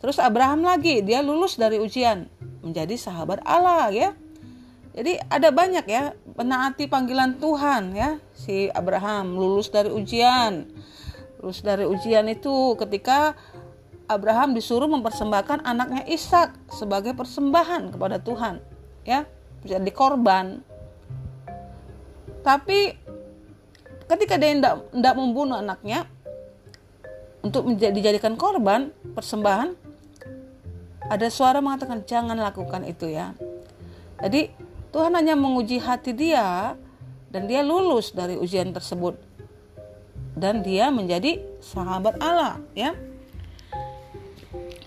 Terus Abraham lagi, dia lulus dari ujian menjadi sahabat Allah, ya. Jadi ada banyak, ya, menaati panggilan Tuhan, ya. Si Abraham lulus dari ujian. Lulus dari ujian itu ketika Abraham disuruh mempersembahkan anaknya Ishak sebagai persembahan kepada Tuhan, ya, jadi korban. Tapi ketika dia tidak membunuh anaknya untuk dijadikan korban persembahan, ada suara mengatakan jangan lakukan itu, ya. Jadi Tuhan hanya menguji hati dia, dan dia lulus dari ujian tersebut, dan dia menjadi sahabat Allah, ya.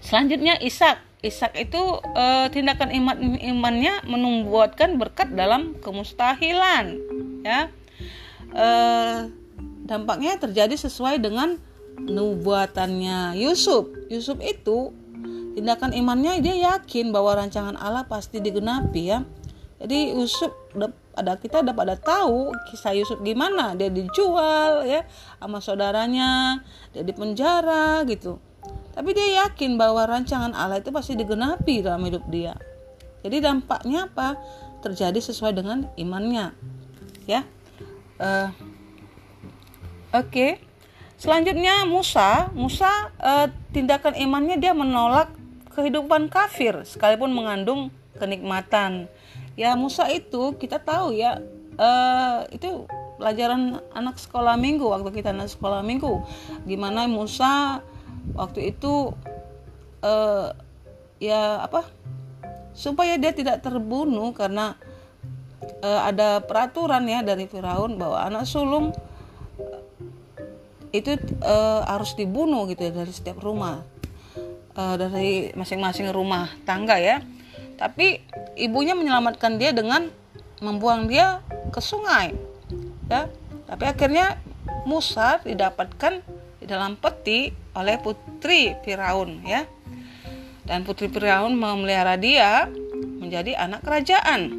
Selanjutnya Ishak. Ishak itu e, tindakan iman, imannya menumbuhkan berkat dalam kemustahilan, ya. E, dampaknya terjadi sesuai dengan nubuatannya Yusuf. Yusuf itu tindakan imannya, dia yakin bahwa rancangan Allah pasti digenapi, ya. Jadi Yusuf, ada kita ada pada tahu kisah Yusuf gimana, dia dijual, ya, sama saudaranya, dia dipenjara gitu. Tapi dia yakin bahwa rancangan Allah itu pasti digenapi dalam hidup dia. Jadi dampaknya apa? Terjadi sesuai dengan imannya, ya. Uh, Oke. Okay. Selanjutnya Musa. Musa uh, tindakan imannya dia menolak kehidupan kafir sekalipun mengandung kenikmatan. Ya, Musa itu kita tahu, ya, uh, itu pelajaran anak sekolah minggu, waktu kita anak sekolah minggu, gimana Musa waktu itu uh, ya apa supaya dia tidak terbunuh karena uh, ada peraturan, ya, dari Firaun bahwa anak sulung uh, itu uh, harus dibunuh gitu, ya, dari setiap rumah, uh, dari masing-masing rumah tangga, ya. Tapi ibunya menyelamatkan dia dengan membuang dia ke sungai, ya. Tapi akhirnya Musa didapatkan di dalam peti oleh putri Firaun, ya. Dan putri Firaun memelihara dia menjadi anak kerajaan.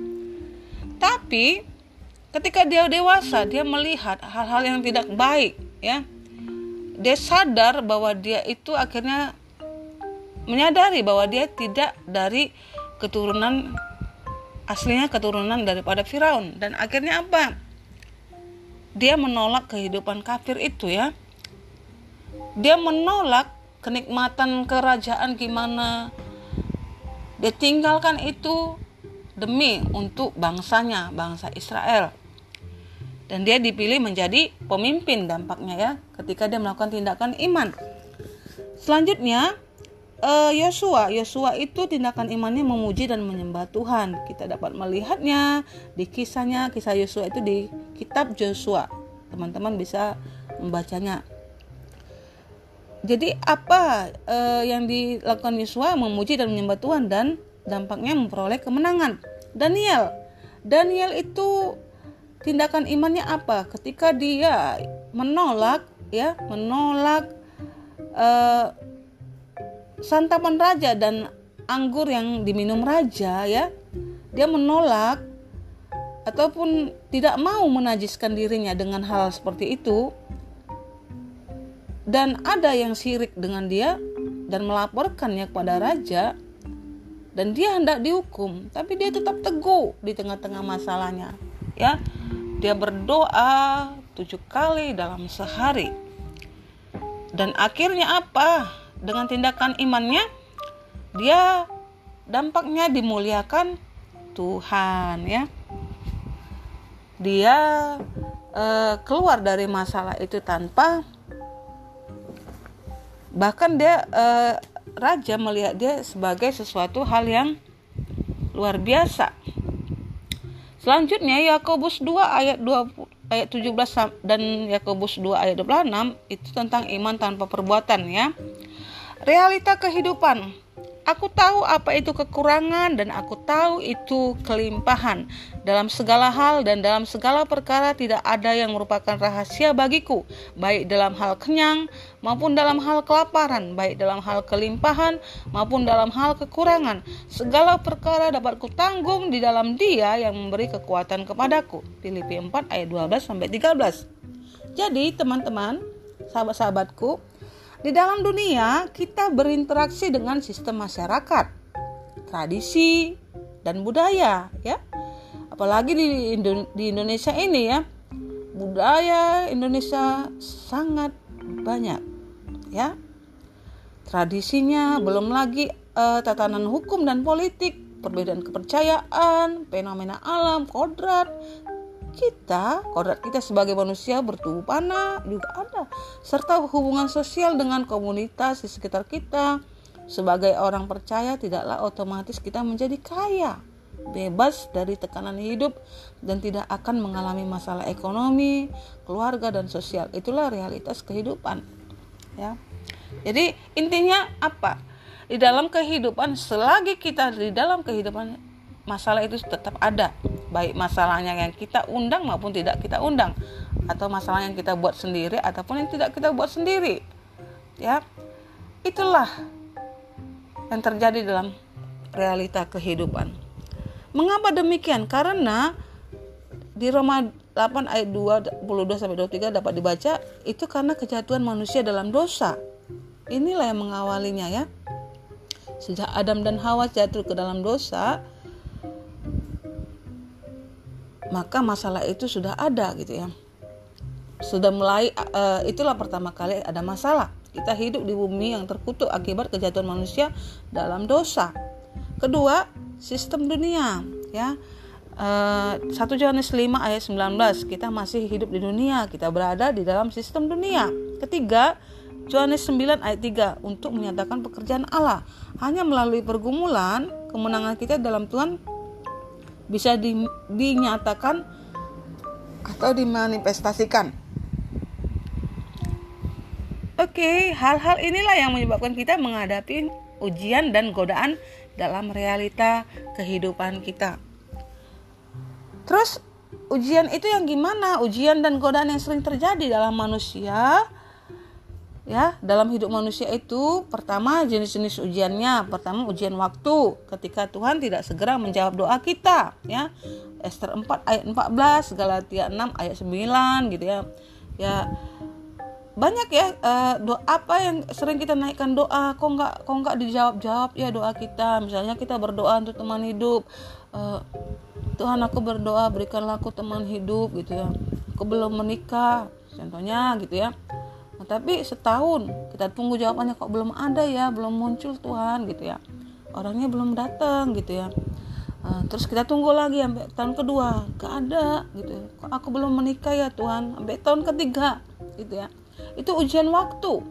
Tapi ketika dia dewasa, dia melihat hal-hal yang tidak baik, ya. Dia sadar bahwa dia itu akhirnya menyadari bahwa dia tidak dari keturunan aslinya, keturunan daripada Firaun, dan akhirnya apa? Dia menolak kehidupan kafir itu, ya. Dia menolak kenikmatan kerajaan gimana. Dia tinggalkan itu demi untuk bangsanya, bangsa Israel. Dan dia dipilih menjadi pemimpin dampaknya, ya, ketika dia melakukan tindakan iman. Selanjutnya Yosua. Yosua itu tindakan imannya memuji dan menyembah Tuhan. Kita dapat melihatnya di kisahnya. Kisah Yosua itu di kitab Yosua. Teman-teman bisa membacanya. Jadi apa eh, yang dilakukan Yosua? Memuji dan menyembah Tuhan, dan dampaknya memperoleh kemenangan. Daniel. Daniel itu tindakan imannya apa? Ketika dia menolak ya, menolak eh, santapan raja dan anggur yang diminum raja, ya. Dia menolak ataupun tidak mau menajiskan dirinya dengan hal seperti itu. Dan ada yang syirik dengan dia dan melaporkannya kepada raja, dan dia hendak dihukum, tapi dia tetap teguh di tengah-tengah masalahnya, ya. Dia berdoa tujuh kali dalam sehari. Dan akhirnya apa? Dengan tindakan imannya, dia dampaknya dimuliakan Tuhan, ya. Dia eh, keluar dari masalah itu tanpa, bahkan dia eh, raja melihat dia sebagai sesuatu hal yang luar biasa. Selanjutnya Yakobus dua ayat dua puluh, ayat tujuh belas dan Yakobus dua ayat dua puluh enam itu tentang iman tanpa perbuatan, ya. Realita kehidupan. Aku tahu apa itu kekurangan dan aku tahu itu kelimpahan. Dalam segala hal dan dalam segala perkara tidak ada yang merupakan rahasia bagiku, baik dalam hal kenyang maupun dalam hal kelaparan, baik dalam hal kelimpahan maupun dalam hal kekurangan. Segala perkara dapat kutanggung di dalam Dia yang memberi kekuatan kepadaku. Filipi empat ayat dua belas sampai tiga belas. Jadi teman-teman, sahabat-sahabatku, di dalam dunia kita berinteraksi dengan sistem masyarakat, tradisi, dan budaya, ya. Apalagi di di Indonesia ini, ya. Budaya Indonesia sangat banyak, ya. Tradisinya, belum lagi eh, tatanan hukum dan politik, perbedaan kepercayaan, fenomena alam, kodrat. Kita, kodrat kita sebagai manusia bertubuh panah juga ada, serta hubungan sosial dengan komunitas di sekitar kita. Sebagai orang percaya tidaklah otomatis kita menjadi kaya, bebas dari tekanan hidup, dan tidak akan mengalami masalah ekonomi, keluarga, dan sosial. Itulah realitas kehidupan, ya. Jadi intinya apa? Di dalam kehidupan, selagi kita di dalam kehidupan, masalah itu tetap ada, baik masalahnya yang kita undang maupun tidak kita undang, atau masalah yang kita buat sendiri ataupun yang tidak kita buat sendiri, ya. Itulah yang terjadi dalam realita kehidupan. Mengapa demikian? Karena di Roma delapan ayat dua puluh dua sampai dua puluh tiga dapat dibaca, itu karena kejatuhan manusia dalam dosa. Inilah yang mengawalinya, ya. Sejak Adam dan Hawa jatuh ke dalam dosa, maka masalah itu sudah ada, gitu, ya. Sudah mulai uh, itulah pertama kali ada masalah. Kita hidup di bumi yang terkutuk akibat kejatuhan manusia dalam dosa. Kedua, sistem dunia, ya. Uh, satu Yohanes lima ayat sembilan belas, kita masih hidup di dunia, kita berada di dalam sistem dunia. Ketiga, Yohanes sembilan ayat tiga, untuk menyatakan pekerjaan Allah. Hanya melalui pergumulan, kemenangan kita dalam Tuhan bisa di, dinyatakan atau dimanifestasikan. Oke, hal-hal inilah yang menyebabkan kita menghadapi ujian dan godaan dalam realita kehidupan kita. Terus ujian itu yang gimana? Ujian dan godaan yang sering terjadi dalam manusia, ya, dalam hidup manusia itu, pertama jenis-jenis ujiannya. Pertama, ujian waktu, ketika Tuhan tidak segera menjawab doa kita, ya. Ester empat ayat empat belas, Galatia enam ayat sembilan, gitu, ya. Ya, banyak, ya, uh, doa apa yang sering kita naikkan doa, kok enggak kok enggak dijawab-jawab ya doa kita. Misalnya kita berdoa untuk teman hidup, uh, Tuhan aku berdoa berikanlah aku teman hidup, gitu, ya. Aku belum menikah, contohnya, gitu, ya. Nah, tapi setahun kita tunggu jawabannya, kok belum ada, ya, belum muncul Tuhan, gitu, ya. Orangnya belum datang, gitu, ya. Uh, terus kita tunggu lagi sampai tahun kedua, gak ada, gitu, ya. Kok aku belum menikah, ya Tuhan, sampai tahun ketiga, gitu, ya. Itu ujian waktu.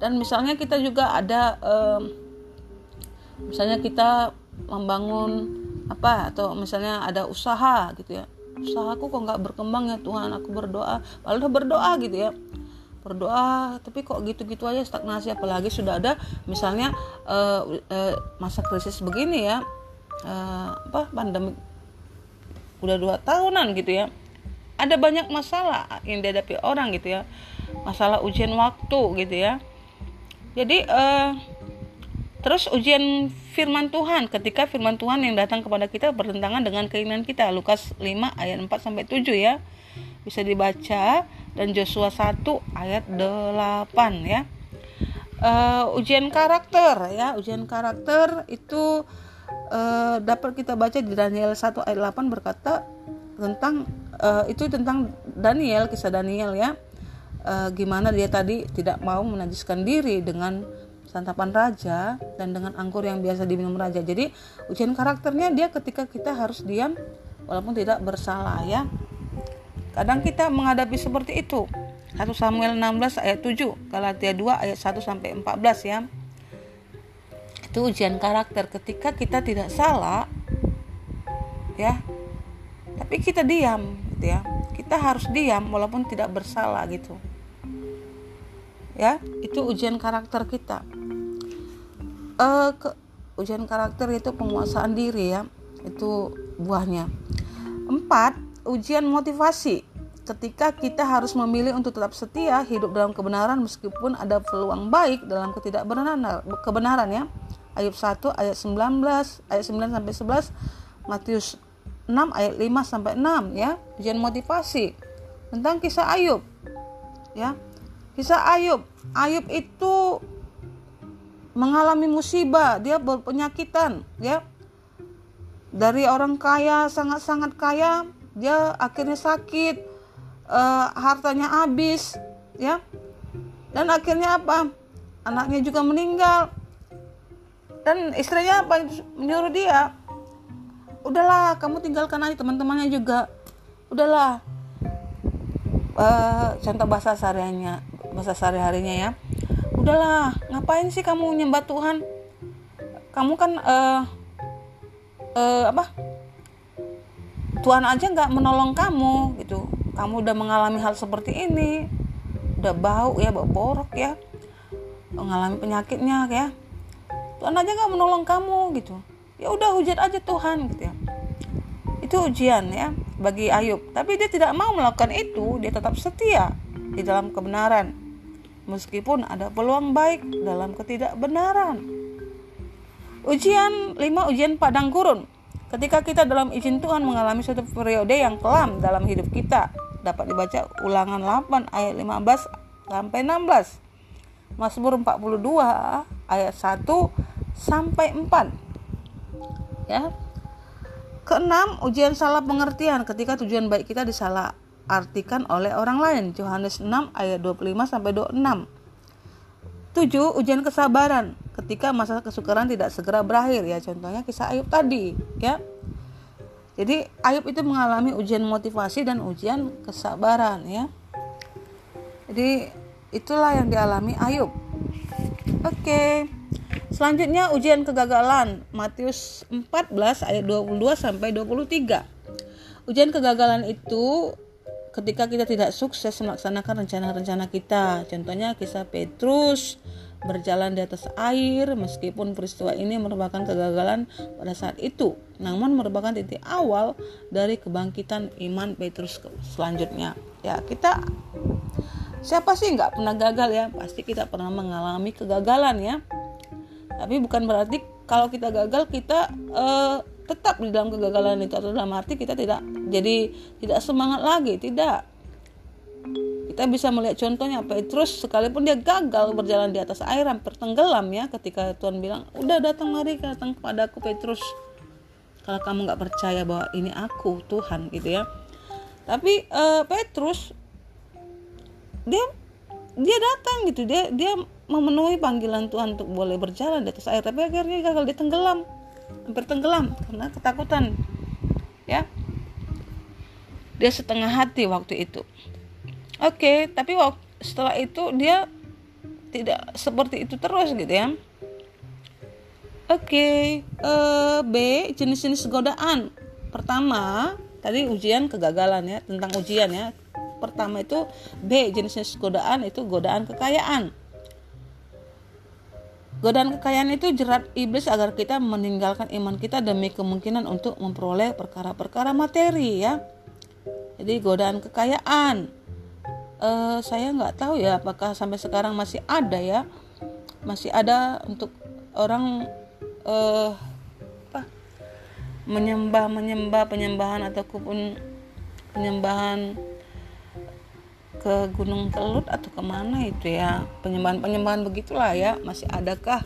Dan misalnya kita juga ada, um, misalnya kita membangun apa, atau misalnya ada usaha, gitu, ya. Usahaku kok gak berkembang, ya Tuhan, aku berdoa, padahal berdoa, gitu, ya. Berdoa, tapi kok gitu-gitu aja, stagnasi. Apalagi sudah ada misalnya uh, uh, masa krisis begini, ya, uh, apa, pandemi udah dua tahunan, gitu, ya. ada banyak masalah yang dihadapi orang gitu ya, masalah ujian waktu gitu ya. Jadi eh, terus ujian firman Tuhan, ketika firman Tuhan yang datang kepada kita bertentangan dengan keinginan kita. Lukas lima ayat empat sampai tujuh ya, bisa dibaca, dan Yosua satu ayat delapan ya. Uh, ujian karakter ya, ujian karakter itu uh, dapat kita baca di Daniel satu ayat delapan, berkata tentang uh, itu tentang Daniel, kisah Daniel ya, uh, gimana dia tadi tidak mau menajiskan diri dengan santapan raja dan dengan anggur yang biasa diminum raja. Jadi ujian karakternya dia ketika kita harus diam walaupun tidak bersalah ya. Kadang kita menghadapi seperti itu. satu Samuel enam belas ayat tujuh, Galatia dua ayat satu sampai empat belas ya. Itu ujian karakter ketika kita tidak salah ya. Tapi kita diam gitu ya. Kita harus diam walaupun tidak bersalah gitu. Ya, itu ujian karakter kita. E, ke, ujian karakter itu penguasaan diri ya. Itu buahnya. Empat, ujian motivasi. Ketika kita harus memilih untuk tetap setia hidup dalam kebenaran meskipun ada peluang baik dalam ketidakbenaran, kebenaran ya. Ayub satu ayat sembilan belas, ayat sembilan sampai sebelas, Matius enam ayat lima sampai enam ya. Ujian motivasi tentang kisah Ayub ya. Kisah Ayub, Ayub itu mengalami musibah, dia berpenyakitan ya. Dari orang kaya, sangat-sangat kaya, dia akhirnya sakit. Uh, hartanya habis ya, dan akhirnya apa, anaknya juga meninggal, dan istrinya apa, menyuruh dia, udahlah kamu tinggalkan aja, teman-temannya juga udahlah, uh, contoh bahasa sehariannya, bahasa sehari-harinya ya, udahlah ngapain sih kamu nyembah Tuhan, kamu kan uh, uh, apa Tuhan aja nggak menolong kamu gitu, kamu udah mengalami hal seperti ini, udah bau ya, bau borok ya, mengalami penyakitnya ya, Tuhan aja nggak menolong kamu gitu, ya udah hujat aja Tuhan gitu ya. Itu ujian ya bagi Ayub, tapi dia tidak mau melakukan itu, dia tetap setia di dalam kebenaran meskipun ada peluang baik dalam ketidakbenaran. Ujian lima, ujian padang gurun. Ketika kita dalam izin Tuhan mengalami suatu periode yang kelam dalam hidup kita, dapat dibaca Ulangan delapan ayat lima belas sampai enam belas, Mazmur empat puluh dua ayat satu sampai empat ya. Keenam, ujian salah pengertian, ketika tujuan baik kita disalah artikan oleh orang lain, Yohanes enam ayat dua puluh lima sampai dua puluh enam. Tujuh, ujian kesabaran, ketika masa kesukaran tidak segera berakhir ya, contohnya kisah Ayub tadi ya. Jadi Ayub itu mengalami ujian motivasi dan ujian kesabaran ya. Jadi itulah yang dialami Ayub. Oke. Selanjutnya ujian kegagalan, Matius empat belas ayat dua puluh dua sampai dua puluh tiga. Ujian kegagalan itu ketika kita tidak sukses melaksanakan rencana-rencana kita, contohnya kisah Petrus berjalan di atas air, meskipun peristiwa ini merupakan kegagalan pada saat itu, namun merupakan titik awal dari kebangkitan iman Petrus selanjutnya. Ya, kita siapa sih nggak pernah gagal ya? Pasti kita pernah mengalami kegagalan ya. Tapi bukan berarti kalau kita gagal kita eh, tetap di dalam kegagalan itu, atau dalam arti kita tidak jadi tidak semangat lagi, tidak. Kita bisa melihat contohnya Petrus, sekalipun dia gagal berjalan di atas air, hampir tenggelam ya, ketika Tuhan bilang udah datang, mari datang kepadaku Petrus, kalau kamu nggak percaya bahwa ini aku Tuhan gitu ya. Tapi uh, Petrus dia dia datang gitu, dia dia memenuhi panggilan Tuhan untuk boleh berjalan di atas air, tapi akhirnya gagal, dia tenggelam, hampir tenggelam karena ketakutan ya, dia setengah hati waktu itu. Oke, tapi setelah itu dia tidak seperti itu terus gitu ya. Oke, uh, B, jenis-jenis godaan. Pertama tadi ujian kegagalan ya, tentang ujian ya. Pertama itu B, jenis-jenis godaan, itu godaan kekayaan. Godaan kekayaan itu jerat iblis agar kita meninggalkan iman kita demi kemungkinan untuk memperoleh perkara-perkara materi ya. Jadi godaan kekayaan, uh, saya nggak tahu ya apakah sampai sekarang masih ada ya, masih ada untuk orang uh, apa, menyembah menyembah penyembahan ataupun penyembahan ke Gunung Kelut atau kemana itu ya, penyembahan penyembahan begitulah ya. Masih adakah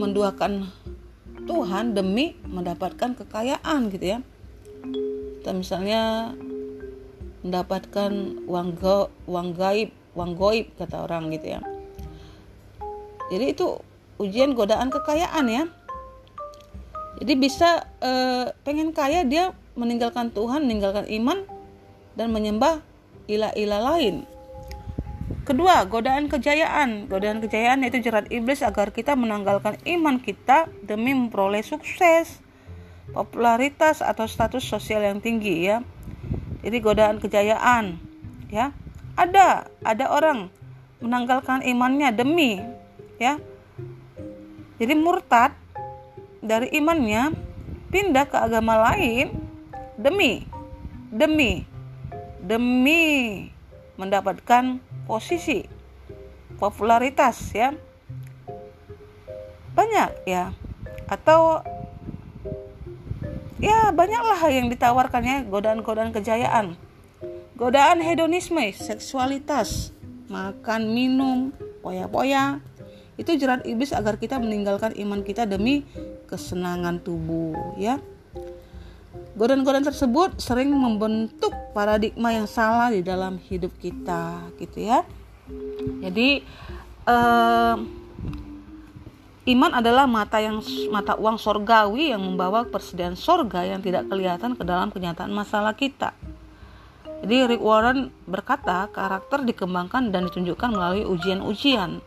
menduakan Tuhan demi mendapatkan kekayaan gitu ya? Kita misalnya mendapatkan uang go, uang gaib, uang goib kata orang gitu ya. Jadi itu ujian godaan kekayaan ya. Jadi bisa eh, pengen kaya dia meninggalkan Tuhan, meninggalkan iman dan menyembah ilah-ilah lain. Kedua, godaan kejayaan. Godaan kejayaan yaitu jerat iblis agar kita menanggalkan iman kita demi memperoleh sukses, popularitas atau status sosial yang tinggi ya. Jadi godaan kejayaan ya. Ada, ada orang menanggalkan imannya demi ya. Jadi murtad dari imannya, pindah ke agama lain demi demi demi mendapatkan posisi, popularitas ya. Banyak ya. Atau ya banyaklah yang ditawarkannya godaan-godaan kejayaan. Godaan hedonisme, seksualitas, makan, minum, poya-poya. Itu jerat iblis agar kita meninggalkan iman kita demi kesenangan tubuh ya. Godaan-godaan tersebut sering membentuk paradigma yang salah di dalam hidup kita gitu ya. Jadi eh, iman adalah mata yang mata uang sorgawi yang membawa persediaan sorga yang tidak kelihatan ke dalam kenyataan masalah kita. Jadi Rick Warren berkata, karakter dikembangkan dan ditunjukkan melalui ujian-ujian,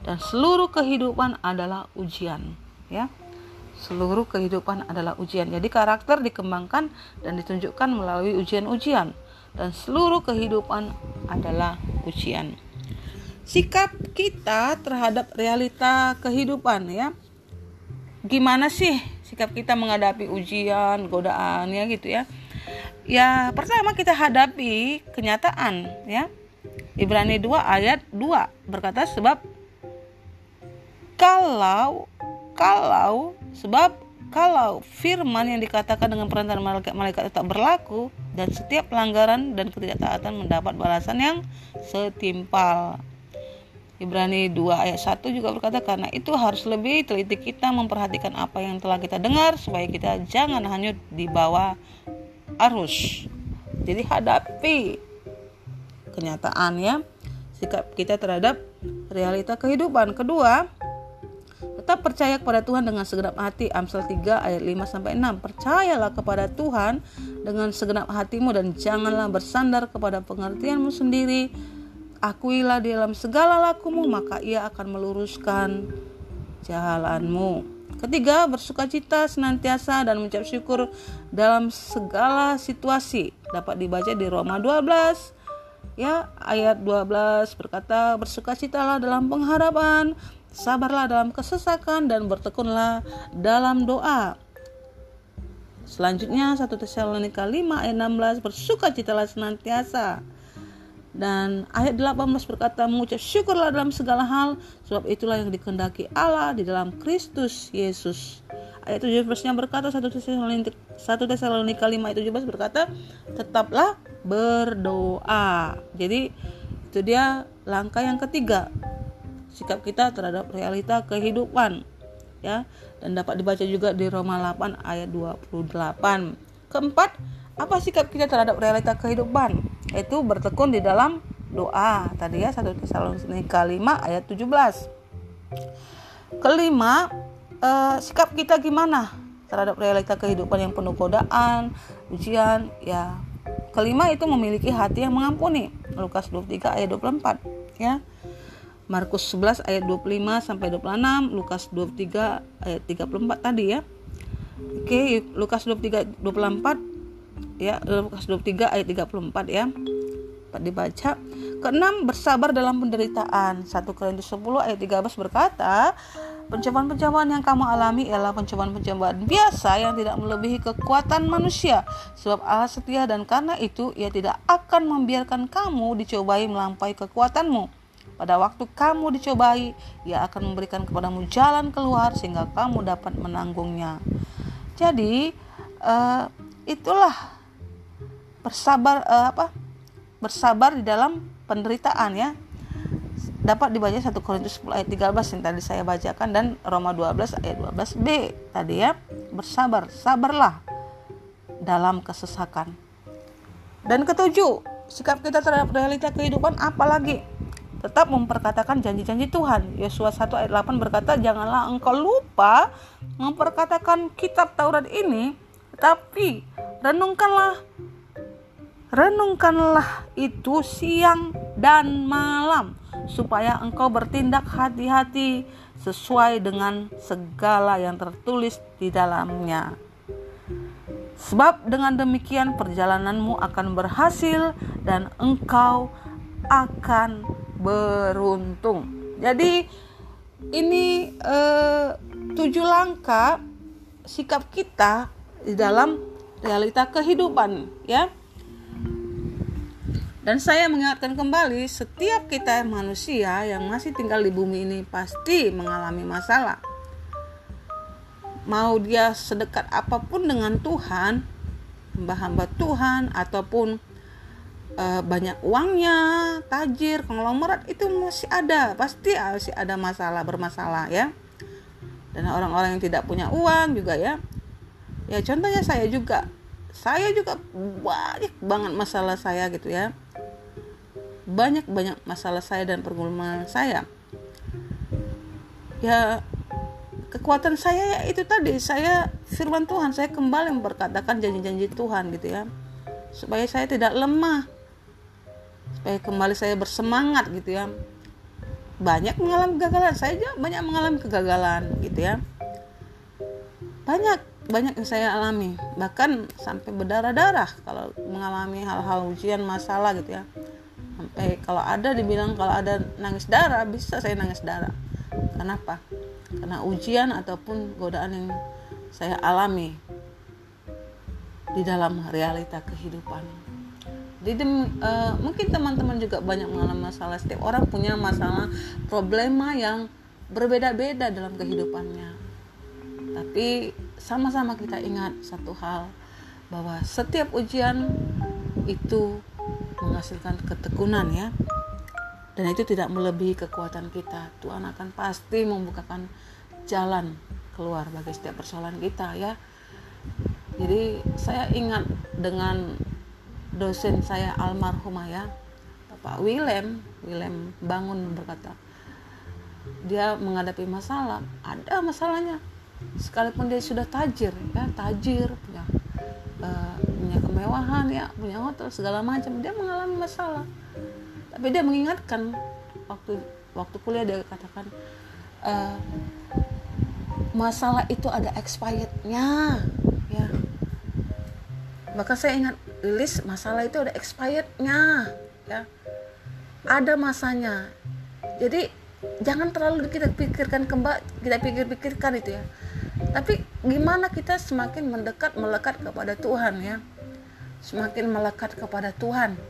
dan seluruh kehidupan adalah ujian, ya. Seluruh kehidupan adalah ujian. Jadi karakter dikembangkan dan ditunjukkan melalui ujian-ujian, dan seluruh kehidupan adalah ujian. Sikap kita terhadap realita kehidupan ya. Gimana sih sikap kita menghadapi ujian, godaan ya gitu ya. Ya pertama kita hadapi kenyataan ya. Ibrani dua ayat dua berkata sebab kalau kalau sebab kalau firman yang dikatakan dengan perantara malaikat tetap berlaku, dan setiap pelanggaran dan ketidaktaatan mendapat balasan yang setimpal. Ibrani dua ayat satu juga berkata, karena itu harus lebih teliti kita memperhatikan apa yang telah kita dengar, supaya kita jangan hanyut di bawah arus. Jadi hadapi kenyataan ya, sikap kita terhadap realita kehidupan. Kedua, tetap percaya kepada Tuhan dengan segenap hati. Amsal tiga ayat lima sampai enam. Percayalah kepada Tuhan dengan segenap hatimu dan janganlah bersandar kepada pengertianmu sendiri. Akuilah di dalam segala lakumu, maka ia akan meluruskan jalanmu. Ketiga, bersukacita senantiasa dan mengucap syukur dalam segala situasi. Dapat dibaca di Roma dua belas ya, ayat dua belas berkata, bersukacitalah dalam pengharapan, sabarlah dalam kesesakan dan bertekunlah dalam doa. Selanjutnya satu Tesalonika lima ayat enam belas, bersukacitalah senantiasa. Dan ayat delapan belas berkata, mengucap syukurlah dalam segala hal, sebab itulah yang dikehendaki Allah di dalam Kristus Yesus. Ayat tujuh belas-nya berkata, satu Tesalonika lima ayat tujuh belas berkata, tetaplah berdoa. Jadi itu dia langkah yang ketiga, sikap kita terhadap realita kehidupan ya. Dan dapat dibaca juga di Roma delapan ayat dua puluh delapan. Keempat, apa sikap kita terhadap realita kehidupan? Itu bertekun di dalam doa. Tadi ya, satu Tesalonika lima ayat tujuh belas. Kelima, eh, sikap kita gimana terhadap realita kehidupan yang penuh godaan, ujian ya. Kelima itu memiliki hati yang mengampuni. Lukas dua puluh tiga ayat dua puluh empat ya. Markus sebelas ayat dua puluh lima sampai dua puluh enam, Lukas dua puluh tiga ayat tiga puluh empat tadi ya. Oke, Lukas dua puluh tiga dua puluh empat ya, Lukas dua puluh tiga ayat tiga puluh empat ya. Dapat dibaca. Keenam, bersabar dalam penderitaan. satu Korintus sepuluh ayat tiga belas berkata, Pencobaan-pencobaan yang kamu alami ialah pencobaan-pencobaan biasa yang tidak melebihi kekuatan manusia. Sebab Allah setia dan karena itu Ia tidak akan membiarkan kamu dicobai melampaui kekuatanmu. Pada waktu kamu dicobai, Ia akan memberikan kepadamu jalan keluar sehingga kamu dapat menanggungnya. Jadi uh, itulah bersabar uh, apa? bersabar di dalam penderitaan, ya. Dapat dibaca satu Korintus sepuluh ayat tiga belas yang tadi saya bacakan dan Roma dua belas ayat dua belas b tadi, ya. Bersabar, sabarlah dalam kesesakan. Dan ketujuh, sikap kita terhadap realita kehidupan apalagi tetap memperkatakan janji-janji Tuhan. Yosua satu ayat delapan berkata, janganlah engkau lupa memperkatakan kitab Taurat ini, tetapi renungkanlah renungkanlah itu siang dan malam, supaya engkau bertindak hati-hati sesuai dengan segala yang tertulis di dalamnya. Sebab dengan demikian perjalananmu akan berhasil dan engkau akan beruntung. Jadi ini eh, tujuh langkah sikap kita di dalam realita kehidupan, ya. Dan saya mengingatkan kembali, setiap kita manusia yang masih tinggal di bumi ini pasti mengalami masalah. Mau dia sedekat apapun dengan Tuhan, hamba-hamba Tuhan, ataupun e, banyak uangnya, tajir, konglomerat, itu masih ada. Pasti masih ada masalah, bermasalah, ya. Dan orang-orang yang tidak punya uang juga, ya. Ya contohnya saya juga. Saya juga banyak banget masalah saya gitu, ya. Banyak-banyak masalah saya dan pergumulan saya. Ya, kekuatan saya ya itu tadi, saya firman Tuhan, saya kembali memperkatakan janji-janji Tuhan gitu, ya. Supaya saya tidak lemah. Supaya kembali saya bersemangat gitu, ya. Banyak mengalami kegagalan, saya juga banyak mengalami kegagalan gitu, ya. Banyak banyak yang saya alami, bahkan sampai berdarah-darah kalau mengalami hal-hal ujian, masalah gitu, ya. Sampai kalau ada dibilang kalau ada nangis darah, bisa saya nangis darah. Kenapa? Karena ujian ataupun godaan yang saya alami di dalam realita kehidupan. Jadi e, mungkin teman-teman juga banyak mengalami masalah. Setiap orang punya masalah, problema yang berbeda-beda dalam kehidupannya. Tapi sama-sama kita ingat satu hal, bahwa setiap ujian itu menghasilkan ketekunan, ya. Dan itu tidak melebihi kekuatan kita. Tuhan akan pasti membukakan jalan keluar bagi setiap persoalan kita, ya. Jadi saya ingat dengan dosen saya almarhumah, ya, Bapak Willem Willem Bangun berkata, dia menghadapi masalah, ada masalahnya. Sekalipun dia sudah tajir, ya, tajir, punya, uh, punya kemewahan, ya, punya hotel segala macam, dia mengalami masalah. Tapi dia mengingatkan waktu waktu kuliah, dia katakan uh, masalah itu ada expirednya, ya. Maka saya ingat, Lilis, masalah itu ada expirednya, ya, ada masanya. Jadi jangan terlalu kita pikirkan kembali, kita pikir-pikirkan itu, ya. Tapi gimana kita semakin mendekat, melekat kepada Tuhan, ya. Semakin melekat kepada Tuhan,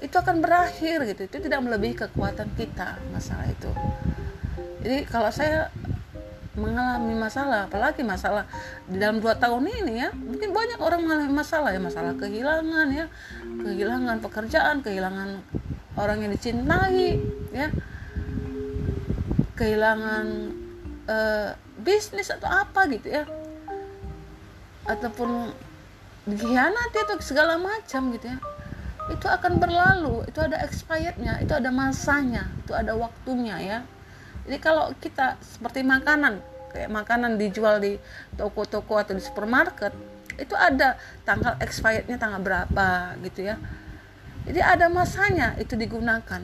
itu akan berakhir gitu. Itu tidak melebihi kekuatan kita, masalah itu. Jadi kalau saya mengalami masalah, apalagi masalah di dalam dua tahun ini, ya, mungkin banyak orang mengalami masalah, ya, masalah kehilangan, ya, kehilangan pekerjaan, kehilangan orang yang dicintai, ya, kehilangan uh, bisnis atau apa gitu, ya, ataupun dikhianati atau segala macam gitu, ya. Itu akan berlalu, itu ada expirednya, itu ada masanya, itu ada waktunya, ya. Jadi kalau kita seperti makanan, kayak makanan dijual di toko-toko atau di supermarket, itu ada tanggal expirednya, tanggal berapa gitu, ya. Jadi ada masanya itu digunakan.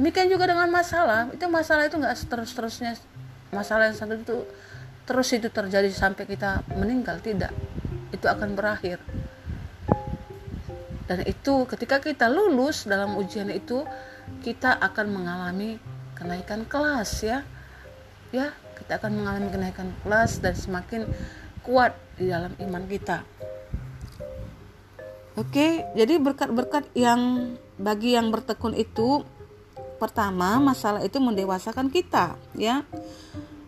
Demikian juga dengan masalah, itu masalah itu nggak terus-terusnya, masalah yang satu itu terus itu terjadi sampai kita meninggal, tidak. Itu akan berakhir. Dan itu ketika kita lulus dalam ujian itu, kita akan mengalami kenaikan kelas, ya, ya kita akan mengalami kenaikan kelas dan semakin kuat di dalam iman kita. Oke, jadi berkat-berkat yang bagi yang bertekun itu, pertama, masalah itu mendewasakan kita, ya.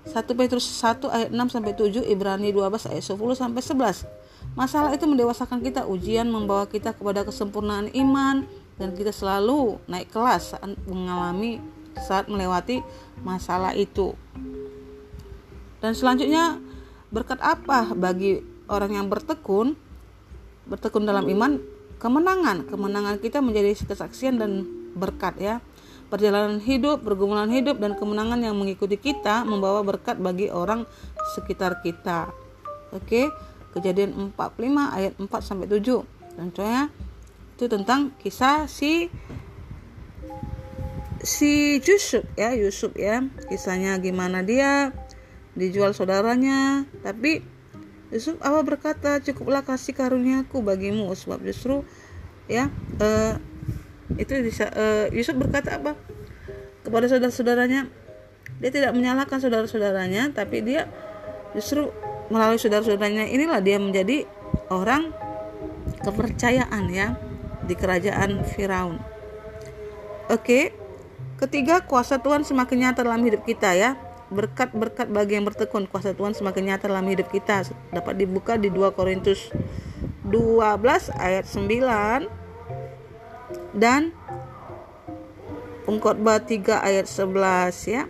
satu Petrus satu ayat enam sampai tujuh, Ibrani dua belas ayat sepuluh sampai sebelas. Masalah itu mendewasakan kita, ujian membawa kita kepada kesempurnaan iman dan kita selalu naik kelas saat mengalami saat melewati masalah itu. Dan selanjutnya, berkat apa bagi orang yang bertekun? Bertekun dalam iman, kemenangan kemenangan kita menjadi kesaksian dan berkat, ya. Perjalanan hidup, pergumulan hidup dan kemenangan yang mengikuti kita membawa berkat bagi orang sekitar kita. Oke, Kejadian empat puluh lima ayat empat sampai tujuh. Contohnya itu tentang kisah si si Yusuf ya, Yusuf ya. Kisahnya gimana dia dijual saudaranya, tapi Yusuf awal berkata, cukuplah kasih karuniaku bagimu, sebab justru ya uh, itu bisa, uh, Yusuf berkata apa kepada saudara-saudaranya? Dia tidak menyalahkan saudara-saudaranya, tapi dia justru melalui saudara-saudaranya inilah dia menjadi orang kepercayaan ya di kerajaan Firaun. Oke, ketiga, kuasa Tuhan semakin nyata dalam hidup kita ya. Berkat-berkat bagi yang bertekun, kuasa Tuhan semakin nyata dalam hidup kita. Dapat dibuka di dua Korintus dua belas ayat sembilan dan Pengkhotbah tiga ayat sebelas ya.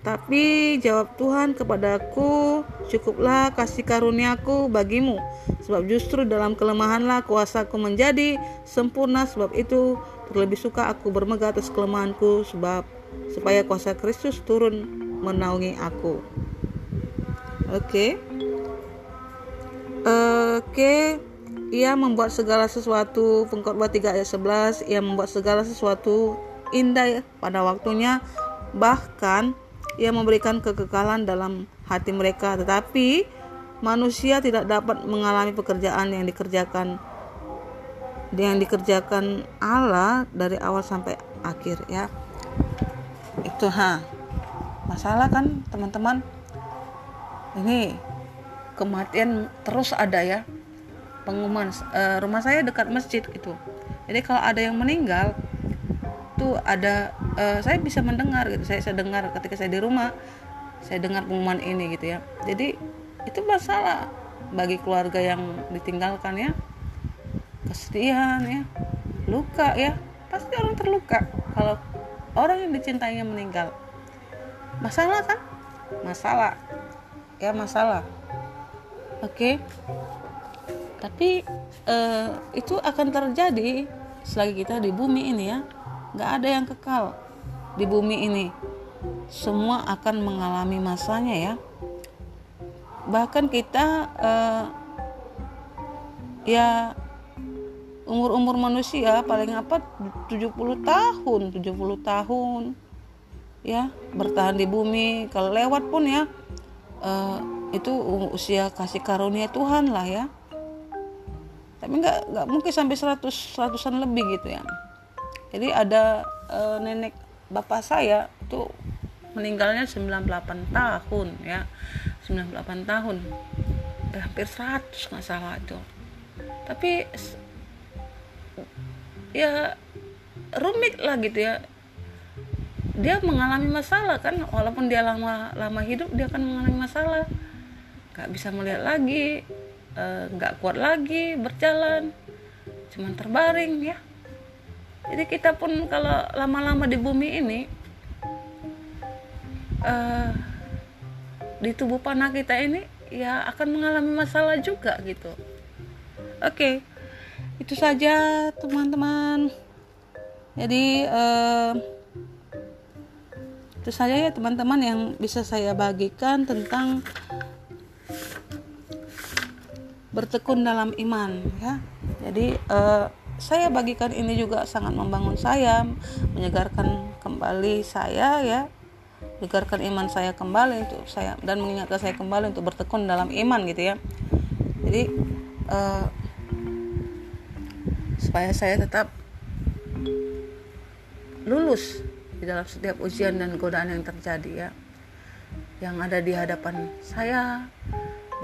Tetapi jawab Tuhan kepadaku, cukuplah kasih karuniaku bagimu, sebab justru dalam kelemahanlah kuasaku menjadi sempurna. Sebab itu terlebih suka aku bermegah atas kelemahanku, sebab supaya kuasa Kristus turun menaungi aku. Oke, oke, ia membuat segala sesuatu. Pengkhotbah tiga ayat sebelas, ia membuat segala sesuatu indah pada waktunya, bahkan ia memberikan kekekalan dalam hati mereka. Tetapi manusia tidak dapat mengalami pekerjaan yang dikerjakan yang dikerjakan Allah dari awal sampai akhir ya. Itu ha. Masalah kan teman-teman, ini kematian terus ada ya, pengumuman. E, rumah saya dekat masjid gitu, jadi kalau ada yang meninggal tuh ada, e, saya bisa mendengar gitu, saya, saya dengar ketika saya di rumah, saya dengar pengumuman ini gitu ya. Jadi itu masalah bagi keluarga yang ditinggalkan ya, kesedihan ya, luka ya, pasti orang terluka kalau orang yang dicintainya meninggal. Masalah kan? Masalah. Ya masalah. Oke. Tapi eh, itu akan terjadi selagi kita di bumi ini ya. Gak ada yang kekal di bumi ini. Semua akan mengalami masanya ya. Bahkan kita eh, ya umur-umur manusia paling apa tujuh puluh tahun ya bertahan di bumi. Kalau lewat pun ya uh, itu usia kasih karunia Tuhan lah ya. Tapi nggak nggak mungkin sampai seratus seratusan lebih gitu ya. Jadi ada uh, nenek bapak saya itu meninggalnya sembilan puluh delapan tahun ya, sembilan puluh delapan tahun eh, hampir seratus nggak salah itu. Tapi ya rumit lah gitu ya. Dia mengalami masalah kan, walaupun dia lama lama hidup dia akan mengalami masalah, nggak bisa melihat lagi, nggak kuat lagi berjalan, cuman terbaring ya. Jadi kita pun kalau lama-lama di bumi ini, uh, di tubuh panah kita ini ya akan mengalami masalah juga gitu. Oke, itu saja teman-teman. Jadi uh, itu saja ya teman-teman yang bisa saya bagikan tentang bertekun dalam iman ya. Jadi eh, saya bagikan ini juga sangat membangun saya, menyegarkan kembali saya ya, menyegarkan iman saya kembali untuk saya dan mengingatkan saya kembali untuk bertekun dalam iman gitu ya. Jadi eh, supaya saya tetap lulus di dalam setiap ujian dan godaan yang terjadi ya. yang ada di hadapan saya,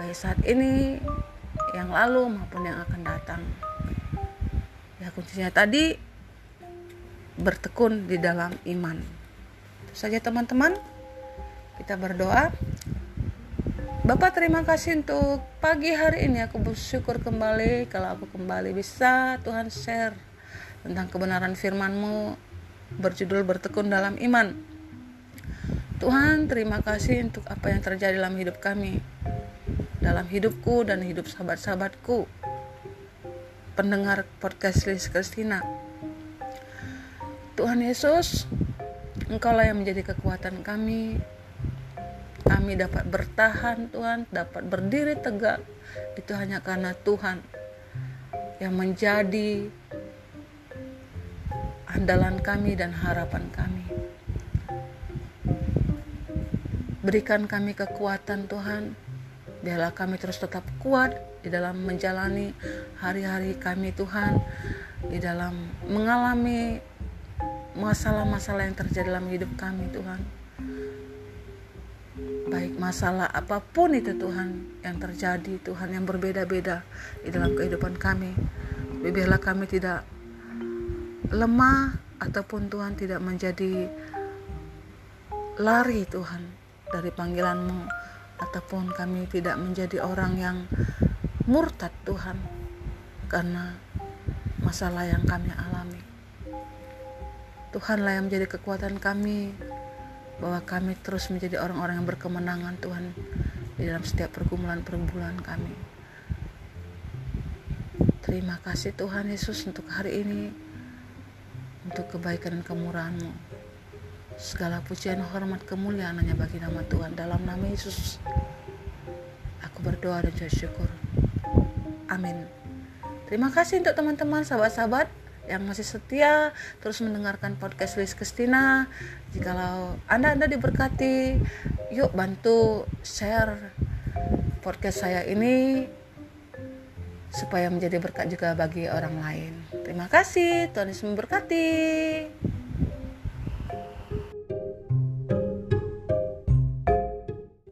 baik saat ini, yang lalu maupun yang akan datang. Ya, kuncinya tadi bertekun di dalam iman. Itu saja teman-teman. Kita berdoa. Bapa, terima kasih untuk pagi hari ini. Aku bersyukur kembali kalau aku kembali bisa Tuhan share tentang kebenaran firman-Mu berjudul bertekun dalam iman. Tuhan, terima kasih untuk apa yang terjadi dalam hidup kami, dalam hidupku dan hidup sahabat-sahabatku, pendengar podcast Lilis Kristina. Tuhan Yesus, Engkaulah yang menjadi kekuatan kami. Kami dapat bertahan, Tuhan, dapat berdiri tegak, itu hanya karena Tuhan yang menjadi andalan kami dan harapan kami. Berikan kami kekuatan, Tuhan. Biarlah kami terus tetap kuat di dalam menjalani hari-hari kami, Tuhan. Di dalam mengalami masalah-masalah yang terjadi dalam hidup kami, Tuhan. Baik masalah apapun itu, Tuhan, yang terjadi, Tuhan, yang berbeda-beda di dalam kehidupan kami. Biarlah kami tidak lemah ataupun, Tuhan, tidak menjadi lari, Tuhan, dari panggilan-Mu, ataupun kami tidak menjadi orang yang murtad, Tuhan, karena masalah yang kami alami. Tuhanlah yang menjadi kekuatan kami, bahwa kami terus menjadi orang-orang yang berkemenangan, Tuhan, di dalam setiap pergumulan-pergumulan kami. Terima kasih Tuhan Yesus untuk hari ini, untuk kebaikan dan kemurahan-Mu. Segala pujian, hormat, kemuliaan hanya bagi nama Tuhan. Dalam nama Yesus aku berdoa dan bersyukur. Amin. Terima kasih untuk teman-teman, sahabat-sahabat yang masih setia terus mendengarkan podcast Lilis Kristina. Jikalau Anda-Anda diberkati, yuk bantu share podcast saya ini supaya menjadi berkat juga bagi orang lain. Terima kasih. Tuhan Yesus memberkati.